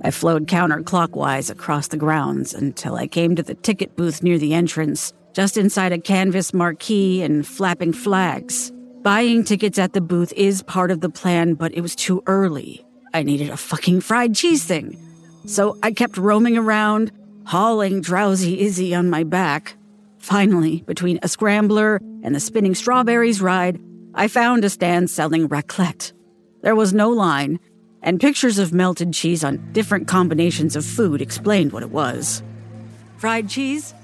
I flowed counterclockwise across the grounds until I came to the ticket booth near the entrance, just inside a canvas marquee and flapping flags. Buying tickets at the booth is part of the plan, but it was too early. I needed a fucking fried cheese thing. So I kept roaming around, hauling drowsy Izzy on my back. Finally, between a scrambler and the spinning strawberries ride, I found a stand selling raclette. There was no line, and pictures of melted cheese on different combinations of food explained what it was. "Fried cheese?"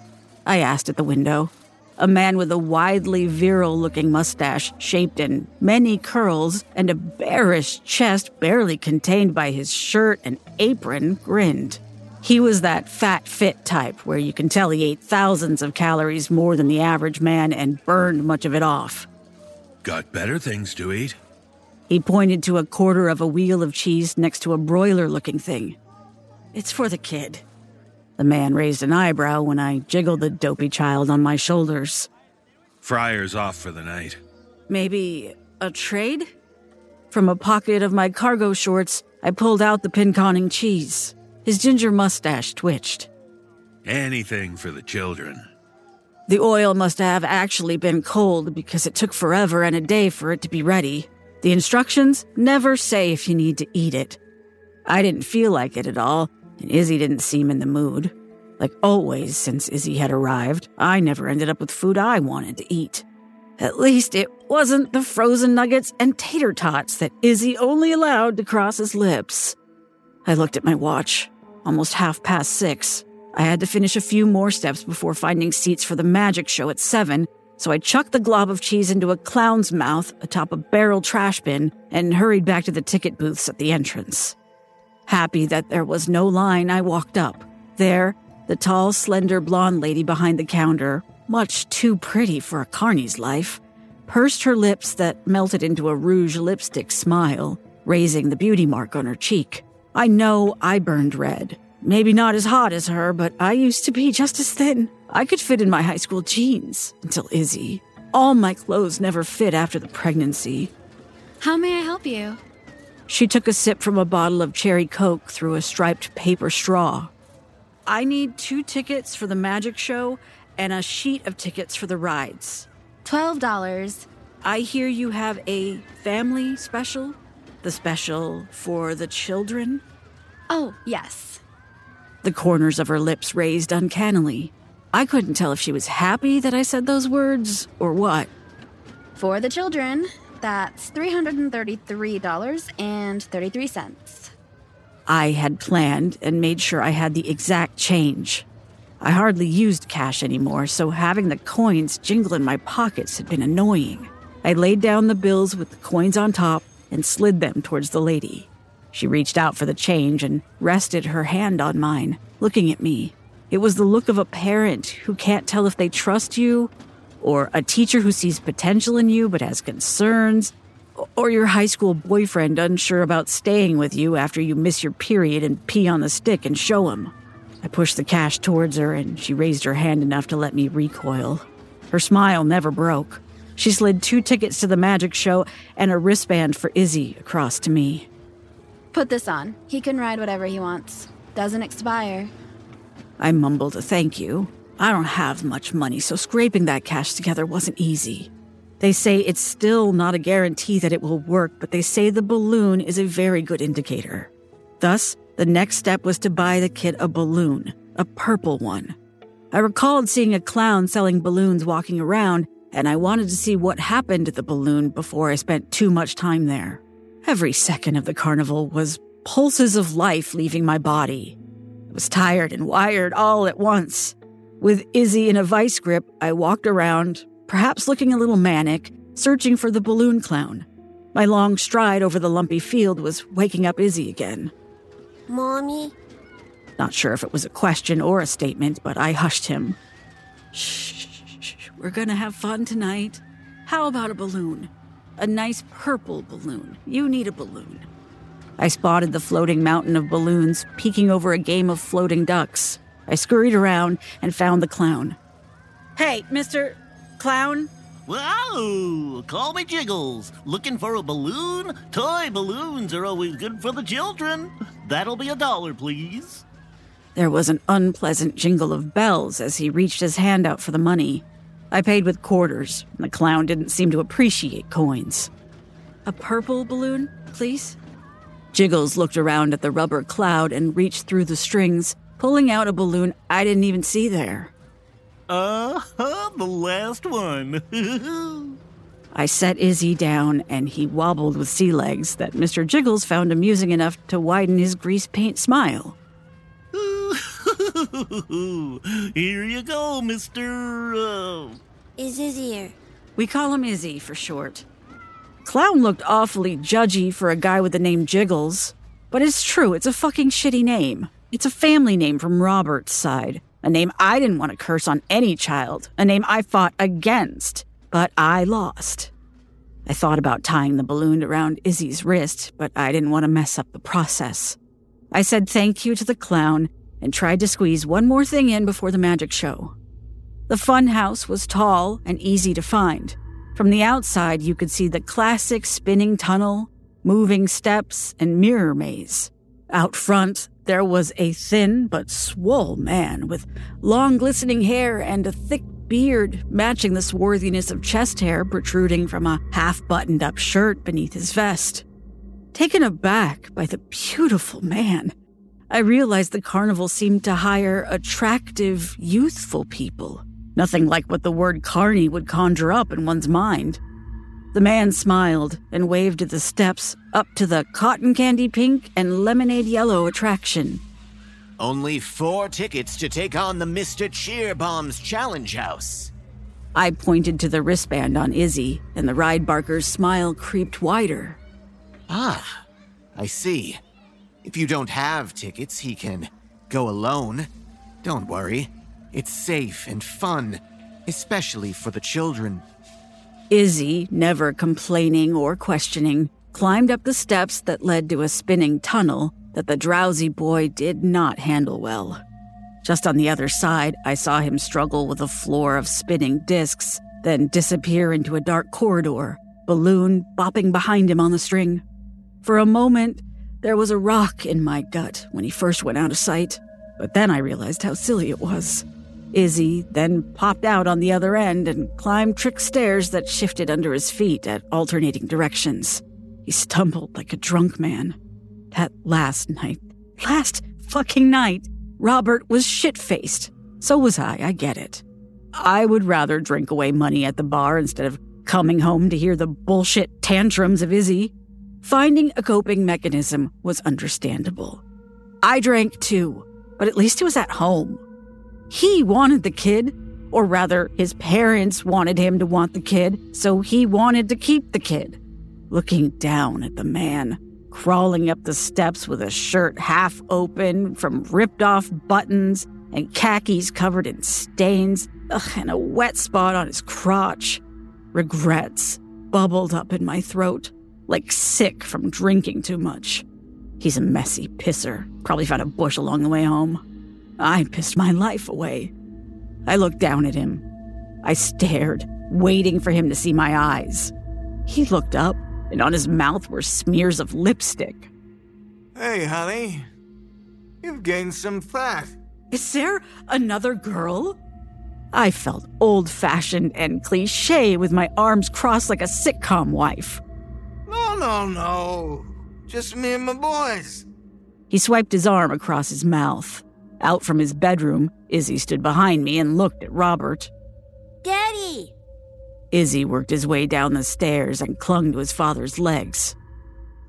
I asked at the window. A man with a widely virile-looking mustache, shaped in many curls, and a bearish chest barely contained by his shirt and apron, grinned. He was that fat-fit type where you can tell he ate thousands of calories more than the average man and burned much of it off. "Got better things to eat." He pointed to a quarter of a wheel of cheese next to a broiler-looking thing. "It's for the kid." The man raised an eyebrow when I jiggled the dopey child on my shoulders. "Fryer's off for the night." "Maybe a trade?" From a pocket of my cargo shorts, I pulled out the pinconning cheese. His ginger mustache twitched. "Anything for the children." The oil must have actually been cold because it took forever and a day for it to be ready. The instructions never say if you need to eat it. I didn't feel like it at all. And Izzy didn't seem in the mood. Like always, since Izzy had arrived, I never ended up with food I wanted to eat. At least it wasn't the frozen nuggets and tater tots that Izzy only allowed to cross his lips. I looked at my watch. Almost 6:30. I had to finish a few more steps before finding seats for the magic show at 7, so I chucked the glob of cheese into a clown's mouth atop a barrel trash bin and hurried back to the ticket booths at the entrance. Happy that there was no line, I walked up. There, the tall, slender blonde lady behind the counter, much too pretty for a carny's life, pursed her lips that melted into a rouge lipstick smile, raising the beauty mark on her cheek. I know I burned red. Maybe not as hot as her, but I used to be just as thin. I could fit in my high school jeans, until Izzy. All my clothes never fit after the pregnancy. "How may I help you?" She took a sip from a bottle of cherry Coke through a striped paper straw. "I need 2 tickets for the magic show and a sheet of tickets for the rides." $12. "I hear you have a family special? The special for the children?" "Oh, yes." The corners of her lips raised uncannily. I couldn't tell if she was happy that I said those words or what. "For the children. That's $333.33. I had planned and made sure I had the exact change. I hardly used cash anymore, so having the coins jingle in my pockets had been annoying. I laid down the bills with the coins on top and slid them towards the lady. She reached out for the change and rested her hand on mine, looking at me. It was the look of a parent who can't tell if they trust you, or a teacher who sees potential in you but has concerns, or your high school boyfriend unsure about staying with you after you miss your period and pee on the stick and show him. I pushed the cash towards her, and she raised her hand enough to let me recoil. Her smile never broke. She slid 2 tickets to the magic show and a wristband for Izzy across to me. "Put this on. He can ride whatever he wants. Doesn't expire." I mumbled a thank you. I don't have much money, so scraping that cash together wasn't easy. They say it's still not a guarantee that it will work, but they say the balloon is a very good indicator. Thus, the next step was to buy the kid a balloon, a purple one. I recalled seeing a clown selling balloons walking around, and I wanted to see what happened to the balloon before I spent too much time there. Every second of the carnival was pulses of life leaving my body. I was tired and wired all at once. With Izzy in a vice grip, I walked around, perhaps looking a little manic, searching for the balloon clown. My long stride over the lumpy field was waking up Izzy again. "Mommy?" Not sure if it was a question or a statement, but I hushed him. Shh, we're gonna have fun tonight. How about a balloon? A nice purple balloon. You need a balloon." I spotted the floating mountain of balloons peeking over a game of floating ducks. I scurried around and found the clown. "Hey, Mr. Clown?" "Wow, call me Jiggles. Looking for a balloon? Toy balloons are always good for the children. That'll be $1, please." There was an unpleasant jingle of bells as he reached his hand out for the money. I paid with quarters, and the clown didn't seem to appreciate coins. "A purple balloon, please?" Jiggles looked around at the rubber cloud and reached through the strings, pulling out a balloon I didn't even see there. The last one. I set Izzy down, and he wobbled with sea legs that Mr. Jiggles found amusing enough to widen his grease paint smile. Here you go, Mr. Is Izzy here? We call him Izzy for short. Clown looked awfully judgy for a guy with the name Jiggles. But it's true, it's a fucking shitty name. It's a family name from Robert's side. A name I didn't want to curse on any child. A name I fought against. But I lost. I thought about tying the balloon around Izzy's wrist, but I didn't want to mess up the process. I said thank you to the clown and tried to squeeze one more thing in before the magic show. The fun house was tall and easy to find. From the outside, you could see the classic spinning tunnel, moving steps, and mirror maze. Out front, there was a thin but swole man with long glistening hair and a thick beard matching the swarthiness of chest hair protruding from a half-buttoned-up shirt beneath his vest. Taken aback by the beautiful man, I realized the carnival seemed to hire attractive, youthful people. Nothing like what the word carny would conjure up in one's mind. The man smiled and waved at the steps up to the cotton candy pink and lemonade yellow attraction. Only 4 tickets to take on the Mr. Cheerbomb's Challenge House. I pointed to the wristband on Izzy, and the ride barker's smile creeped wider. Ah, I see. If you don't have tickets, he can go alone. Don't worry. It's safe and fun, especially for the children. Izzy, never complaining or questioning, climbed up the steps that led to a spinning tunnel that the drowsy boy did not handle well. Just on the other side, I saw him struggle with a floor of spinning discs, then disappear into a dark corridor, balloon bopping behind him on the string. For a moment, there was a rock in my gut when he first went out of sight, but then I realized how silly it was. Izzy then popped out on the other end and climbed trick stairs that shifted under his feet at alternating directions. He stumbled like a drunk man. That last fucking night, Robert was shit-faced. So was I get it. I would rather drink away money at the bar instead of coming home to hear the bullshit tantrums of Izzy. Finding a coping mechanism was understandable. I drank too, but at least it was at home. He wanted the kid, or rather, his parents wanted him to want the kid, so he wanted to keep the kid. Looking down at the man, crawling up the steps with a shirt half open from ripped-off buttons and khakis covered in stains, and a wet spot on his crotch. Regrets bubbled up in my throat, like sick from drinking too much. He's a messy pisser, probably found a bush along the way home. I pissed my life away. I looked down at him. I stared, waiting for him to see my eyes. He looked up, and on his mouth were smears of lipstick. Hey, honey. You've gained some fat. Is there another girl? I felt old-fashioned and cliché with my arms crossed like a sitcom wife. No. Just me and my boys. He swiped his arm across his mouth. Out from his bedroom, Izzy stood behind me and looked at Robert. Daddy! Izzy worked his way down the stairs and clung to his father's legs.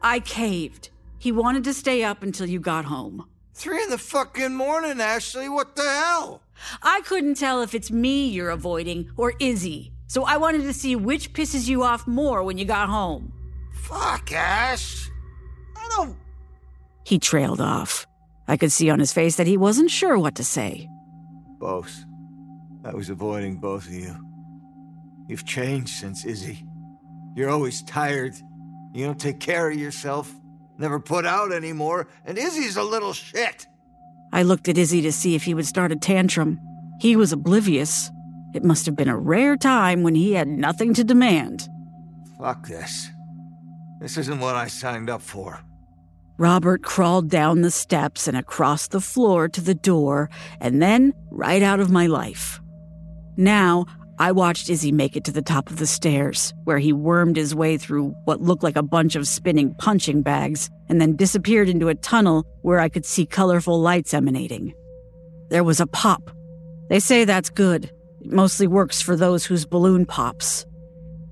I caved. He wanted to stay up until you got home. 3 a.m, Ashley, what the hell? I couldn't tell if it's me you're avoiding or Izzy, so I wanted to see which pisses you off more when you got home. Fuck, Ash. He trailed off. I could see on his face that he wasn't sure what to say. Both. I was avoiding both of you. You've changed since Izzy. You're always tired. You don't take care of yourself. Never put out anymore. And Izzy's a little shit. I looked at Izzy to see if he would start a tantrum. He was oblivious. It must have been a rare time when he had nothing to demand. Fuck this. This isn't what I signed up for. Robert crawled down the steps and across the floor to the door, and then right out of my life. Now, I watched Izzy make it to the top of the stairs, where he wormed his way through what looked like a bunch of spinning punching bags, and then disappeared into a tunnel where I could see colorful lights emanating. There was a pop. They say that's good. It mostly works for those whose balloon pops.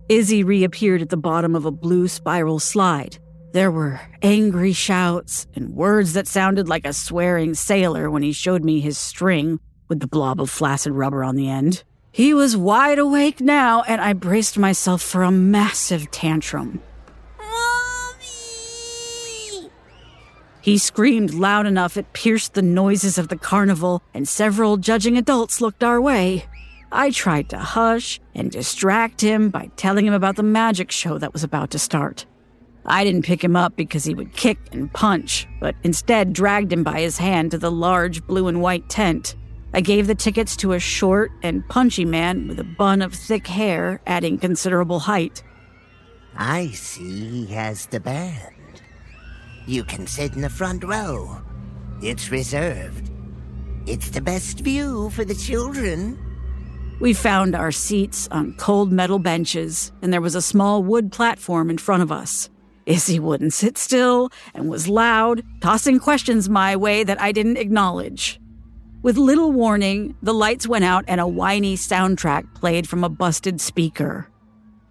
Izzy reappeared at the bottom of a blue spiral slide. There were angry shouts and words that sounded like a swearing sailor when he showed me his string with the blob of flaccid rubber on the end. He was wide awake now, and I braced myself for a massive tantrum. Mommy! He screamed loud enough it pierced the noises of the carnival, and several judging adults looked our way. I tried to hush and distract him by telling him about the magic show that was about to start. I didn't pick him up because he would kick and punch, but instead dragged him by his hand to the large blue and white tent. I gave the tickets to a short and punchy man with a bun of thick hair, adding considerable height. I see he has the band. You can sit in the front row. It's reserved. It's the best view for the children. We found our seats on cold metal benches, and there was a small wood platform in front of us. Izzy wouldn't sit still and was loud, tossing questions my way that I didn't acknowledge. With little warning, the lights went out and a whiny soundtrack played from a busted speaker.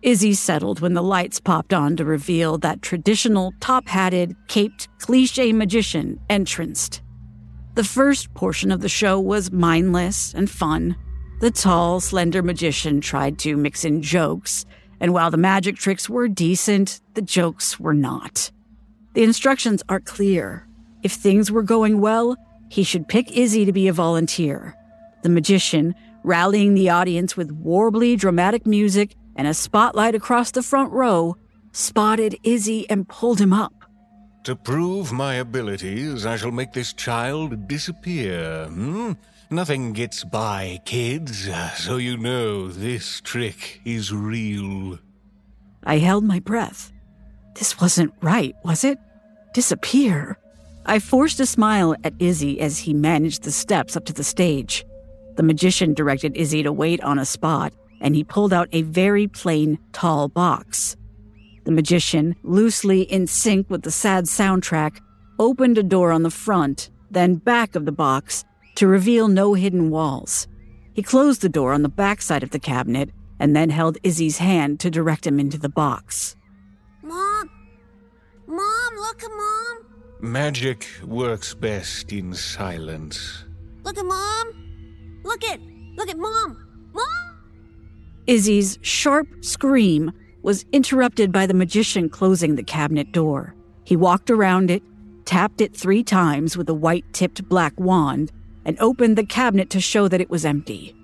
Izzy settled when the lights popped on to reveal that traditional top-hatted, caped, cliché magician entranced. The first portion of the show was mindless and fun. The tall, slender magician tried to mix in jokes, and while the magic tricks were decent, the jokes were not. The instructions are clear. If things were going well, he should pick Izzy to be a volunteer. The magician, rallying the audience with warbly, dramatic music and a spotlight across the front row, spotted Izzy and pulled him up. To prove my abilities, I shall make this child disappear, Nothing gets by, kids, so you know this trick is real. I held my breath. This wasn't right, was it? Disappear? I forced a smile at Izzy as he managed the steps up to the stage. The magician directed Izzy to wait on a spot, and he pulled out a very plain, tall box. The magician, loosely in sync with the sad soundtrack, opened a door on the front, then back of the box, to reveal no hidden walls. He closed the door on the backside of the cabinet and then held Izzy's hand to direct him into the box. Mom! Mom, look at Mom! Magic works best in silence. Look at Mom! Look at Mom! Mom! Izzy's sharp scream was interrupted by the magician closing the cabinet door. He walked around it, tapped it 3 times with a white-tipped black wand, and opened the cabinet to show that it was empty.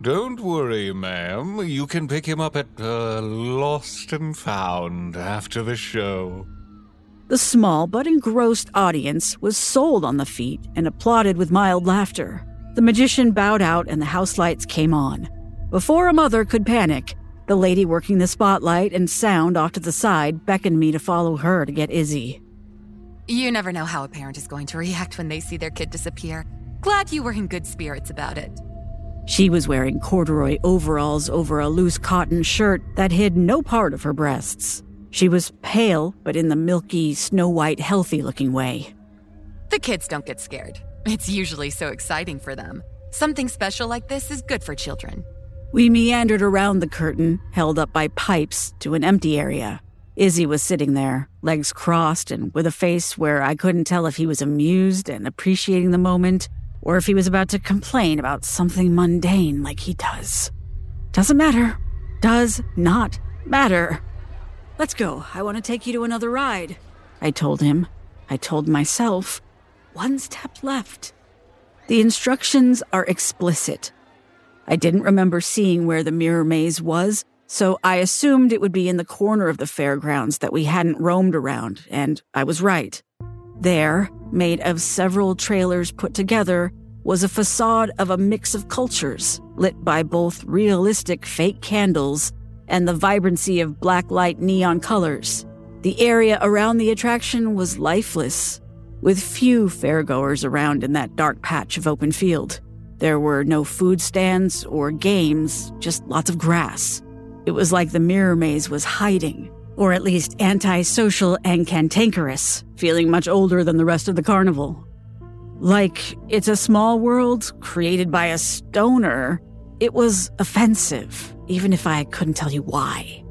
Don't worry, ma'am. You can pick him up at Lost and Found after the show. The small but engrossed audience was sold on the feat and applauded with mild laughter. The magician bowed out and the house lights came on. Before a mother could panic, the lady working the spotlight and sound off to the side beckoned me to follow her to get Izzy. You never know how a parent is going to react when they see their kid disappear. Glad you were in good spirits about it. She was wearing corduroy overalls over a loose cotton shirt that hid no part of her breasts. She was pale, but in the milky, snow-white, healthy-looking way. The kids don't get scared. It's usually so exciting for them. Something special like this is good for children. We meandered around the curtain, held up by pipes, to an empty area. Izzy was sitting there, legs crossed and with a face where I couldn't tell if he was amused and appreciating the moment, or if he was about to complain about something mundane like he does. Doesn't matter. Does not matter. Let's go. I want to take you to another ride, I told him. I told myself. 1 step left. The instructions are explicit. I didn't remember seeing where the mirror maze was, so I assumed it would be in the corner of the fairgrounds that we hadn't roamed around, and I was right. There, made of several trailers put together, was a facade of a mix of cultures, lit by both realistic fake candles and the vibrancy of black light neon colors. The area around the attraction was lifeless, with few fairgoers around in that dark patch of open field. There were no food stands or games, just lots of grass. It was like the mirror maze was hiding, or at least antisocial and cantankerous, feeling much older than the rest of the carnival. Like it's a small world created by a stoner. It was offensive, even if I couldn't tell you why.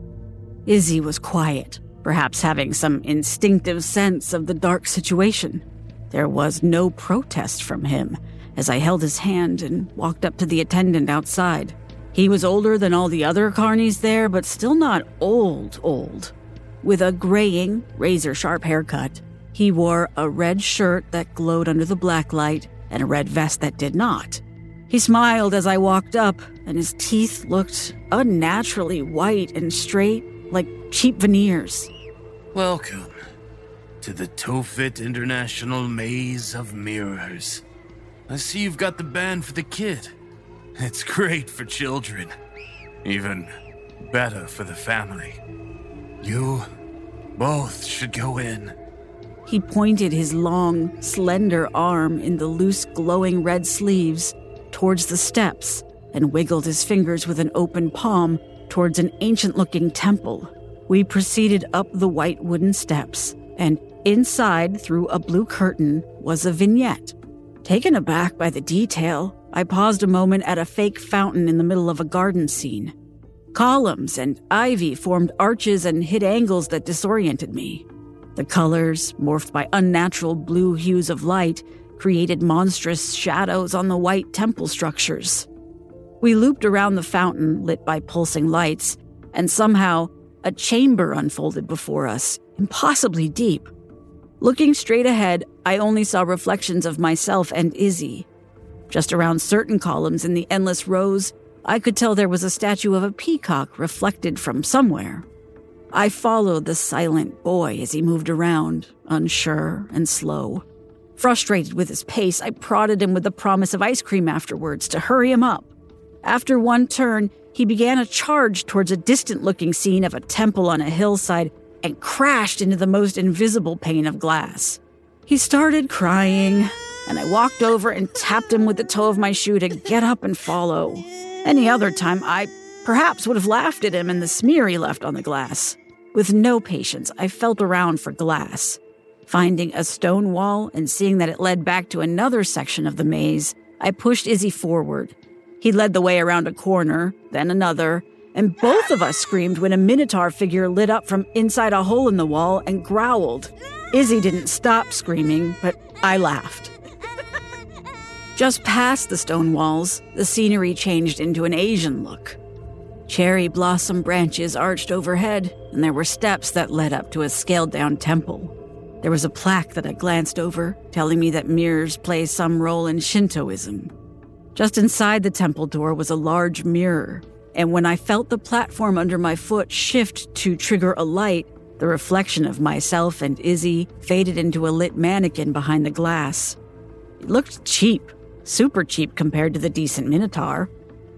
Izzy was quiet, perhaps having some instinctive sense of the dark situation. There was no protest from him as I held his hand and walked up to the attendant outside. He was older than all the other carnies there, but still not old. With a graying, razor-sharp haircut, he wore a red shirt that glowed under the black light and a red vest that did not. He smiled as I walked up, and his teeth looked unnaturally white and straight, like cheap veneers. Welcome to the Tofit International Maze of Mirrors. I see you've got the band for the kid. It's great for children. Even better for the family. You both should go in. He pointed his long, slender arm in the loose, glowing red sleeves towards the steps and wiggled his fingers with an open palm towards an ancient-looking temple. We proceeded up the white wooden steps, and inside, through a blue curtain, was a vignette. Taken aback by the detail, I paused a moment at a fake fountain in the middle of a garden scene. Columns and ivy formed arches and hid angles that disoriented me. The colors, morphed by unnatural blue hues of light, created monstrous shadows on the white temple structures. We looped around the fountain, lit by pulsing lights, and somehow a chamber unfolded before us, impossibly deep. Looking straight ahead, I only saw reflections of myself and Izzy. Just around certain columns in the endless rows, I could tell there was a statue of a peacock reflected from somewhere. I followed the silent boy as he moved around, unsure and slow. Frustrated with his pace, I prodded him with the promise of ice cream afterwards to hurry him up. After one turn, he began a charge towards a distant-looking scene of a temple on a hillside and crashed into the most invisible pane of glass. He started crying, and I walked over and tapped him with the toe of my shoe to get up and follow. Any other time, I perhaps would have laughed at him and the smear he left on the glass. With no patience, I felt around for glass. Finding a stone wall and seeing that it led back to another section of the maze, I pushed Izzy forward. He led the way around a corner, then another, and both of us screamed when a minotaur figure lit up from inside a hole in the wall and growled. Izzy didn't stop screaming, but I laughed. Just past the stone walls, the scenery changed into an Asian look. Cherry blossom branches arched overhead, and there were steps that led up to a scaled-down temple. There was a plaque that I glanced over, telling me that mirrors play some role in Shintoism. Just inside the temple door was a large mirror, and when I felt the platform under my foot shift to trigger a light, the reflection of myself and Izzy faded into a lit mannequin behind the glass. It looked cheap, super cheap compared to the decent minotaur.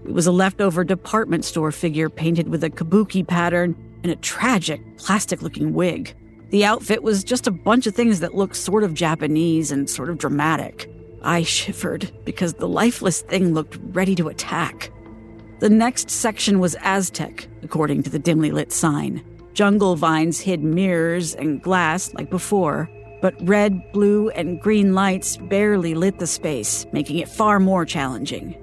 It was a leftover department store figure painted with a kabuki pattern and a tragic, plastic-looking wig. The outfit was just a bunch of things that looked sort of Japanese and sort of dramatic. I shivered because the lifeless thing looked ready to attack. The next section was Aztec, according to the dimly lit sign. Jungle vines hid mirrors and glass like before, but red, blue, and green lights barely lit the space, making it far more challenging.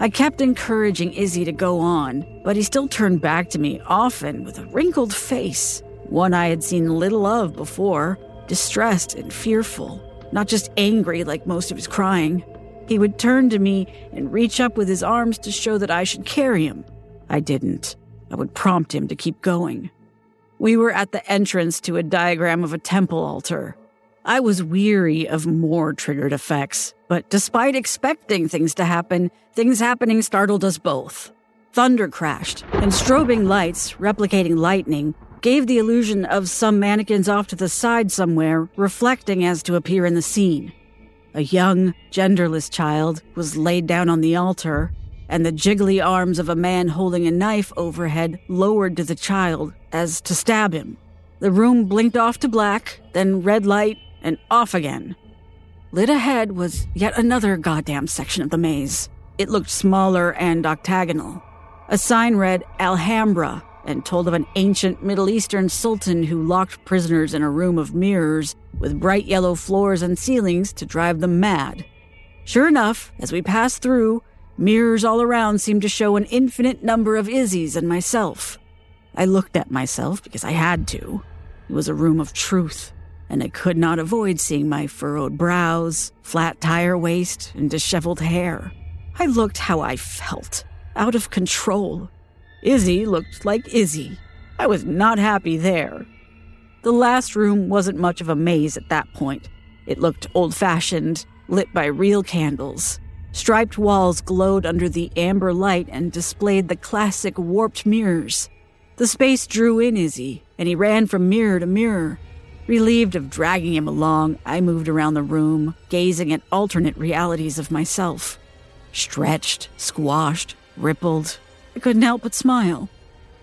I kept encouraging Izzy to go on, but he still turned back to me, often with a wrinkled face, one I had seen little of before, distressed and fearful. Not just angry like most of his crying. He would turn to me and reach up with his arms to show that I should carry him. I didn't. I would prompt him to keep going. We were at the entrance to a diagram of a temple altar. I was weary of more triggered effects, but despite expecting things to happen, things happening startled us both. Thunder crashed, and strobing lights, replicating lightning, gave the illusion of some mannequins off to the side somewhere, reflecting as to appear in the scene. A young, genderless child was laid down on the altar, and the jiggly arms of a man holding a knife overhead lowered to the child as to stab him. The room blinked off to black, then red light, and off again. Lit ahead was yet another goddamn section of the maze. It looked smaller and octagonal. A sign read Alhambra, and told of an ancient Middle Eastern sultan who locked prisoners in a room of mirrors with bright yellow floors and ceilings to drive them mad. Sure enough, as we passed through, mirrors all around seemed to show an infinite number of Izzy's and myself. I looked at myself because I had to. It was a room of truth, and I could not avoid seeing my furrowed brows, flat tire waist, and disheveled hair. I looked how I felt, out of control. Izzy looked like Izzy. I was not happy there. The last room wasn't much of a maze at that point. It looked old-fashioned, lit by real candles. Striped walls glowed under the amber light and displayed the classic warped mirrors. The space drew in Izzy, and he ran from mirror to mirror. Relieved of dragging him along, I moved around the room, gazing at alternate realities of myself. Stretched, squashed, rippled, I couldn't help but smile.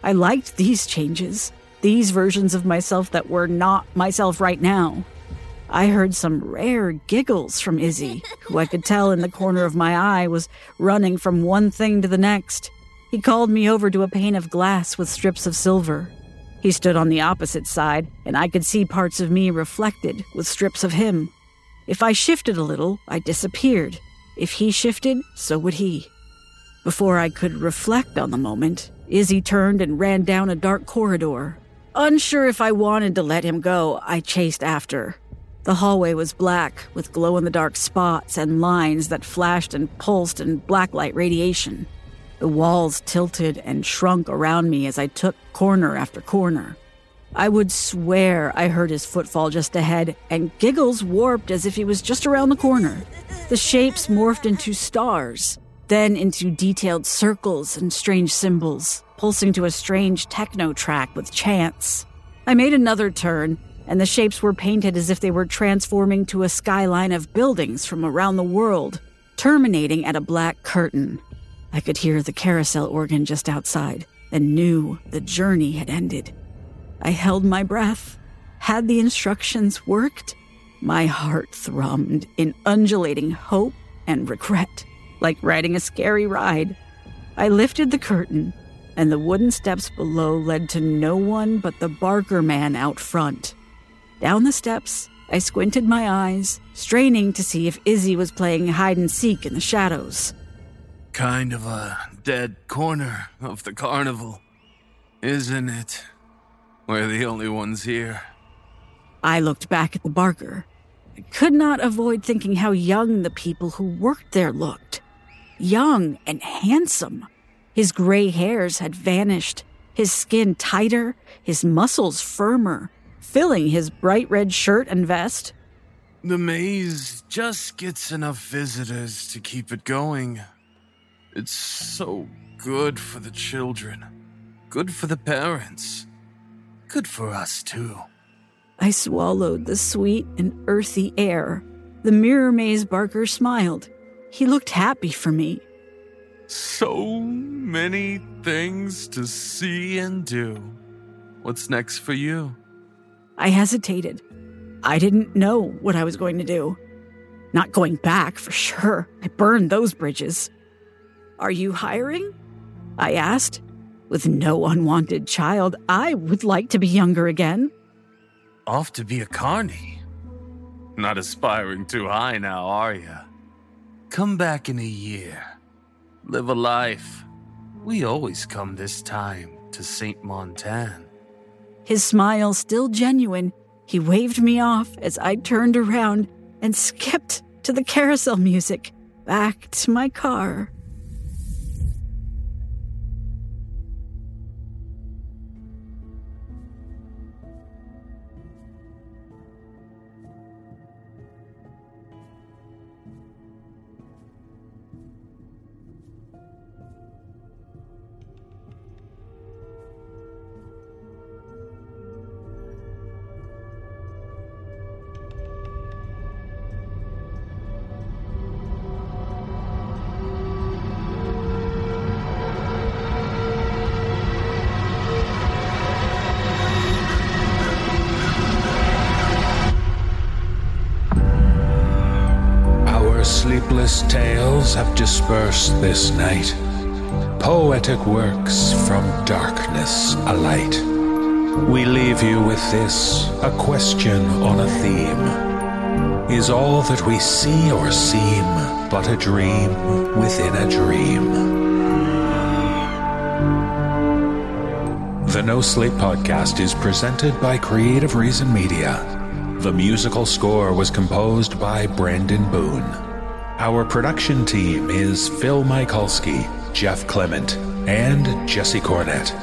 I liked these changes, these versions of myself that were not myself right now. I heard some rare giggles from Izzy, who I could tell in the corner of my eye was running from one thing to the next. He called me over to a pane of glass with strips of silver. He stood on the opposite side, and I could see parts of me reflected with strips of him. If I shifted a little, I disappeared. If he shifted, so would he. Before I could reflect on the moment, Izzy turned and ran down a dark corridor. Unsure if I wanted to let him go, I chased after. The hallway was black, with glow-in-the-dark spots and lines that flashed and pulsed in blacklight radiation. The walls tilted and shrunk around me as I took corner after corner. I would swear I heard his footfall just ahead, and giggles warped as if he was just around the corner. The shapes morphed into stars, then into detailed circles and strange symbols, pulsing to a strange techno track with chants. I made another turn, and the shapes were painted as if they were transforming to a skyline of buildings from around the world, terminating at a black curtain. I could hear the carousel organ just outside and knew the journey had ended. I held my breath. Had the instructions worked? My heart thrummed in undulating hope and regret, like riding a scary ride. I lifted the curtain, and the wooden steps below led to no one but the Barker man out front. Down the steps, I squinted my eyes, straining to see if Izzy was playing hide-and-seek in the shadows. Kind of a dead corner of the carnival, isn't it? We're the only ones here. I looked back at the Barker. I could not avoid thinking how young the people who worked there looked. Young and handsome. His gray hairs had vanished, his skin tighter, his muscles firmer, filling his bright red shirt and vest. The maze just gets enough visitors to keep it going. It's so good for the children, good for the parents, good for us too. I swallowed the sweet and earthy air. The mirror maze Barker smiled. He looked happy for me. So many things to see and do. What's next for you? I hesitated. I didn't know what I was going to do. Not going back, for sure. I burned those bridges. Are you hiring? I asked. With no unwanted child, I would like to be younger again. Off to be a carny. Not aspiring too high now, are you? Come back in a year. Live a life. We always come this time to St. Montan. His smile still genuine, he waved me off as I turned around and skipped to the carousel music, back to my car. Sleepless tales have dispersed this night. poetic works from darkness alight. We leave you with this, a question on a theme. Is all that we see or seem but a dream within a dream? The No Sleep Podcast is presented by Creative Reason Media. The musical score was composed by Brandon Boone. Our production team is Phil Mikulski, Jeff Clement, and Jesse Cornett.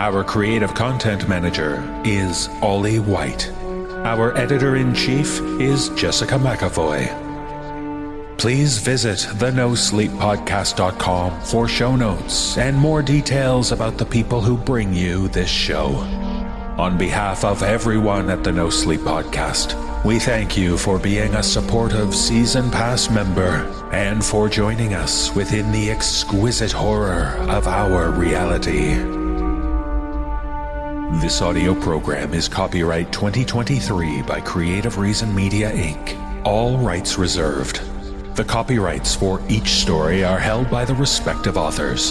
Our creative content manager is Ollie White. Our editor-in-chief is Jessica McAvoy. Please visit thenosleeppodcast.com for show notes and more details about the people who bring you this show. On behalf of everyone at the No Sleep Podcast, we thank you for being a supportive Season Pass member and for joining us within the exquisite horror of our reality. This audio program is copyright 2023 by Creative Reason Media, Inc. All rights reserved. The copyrights for each story are held by the respective authors.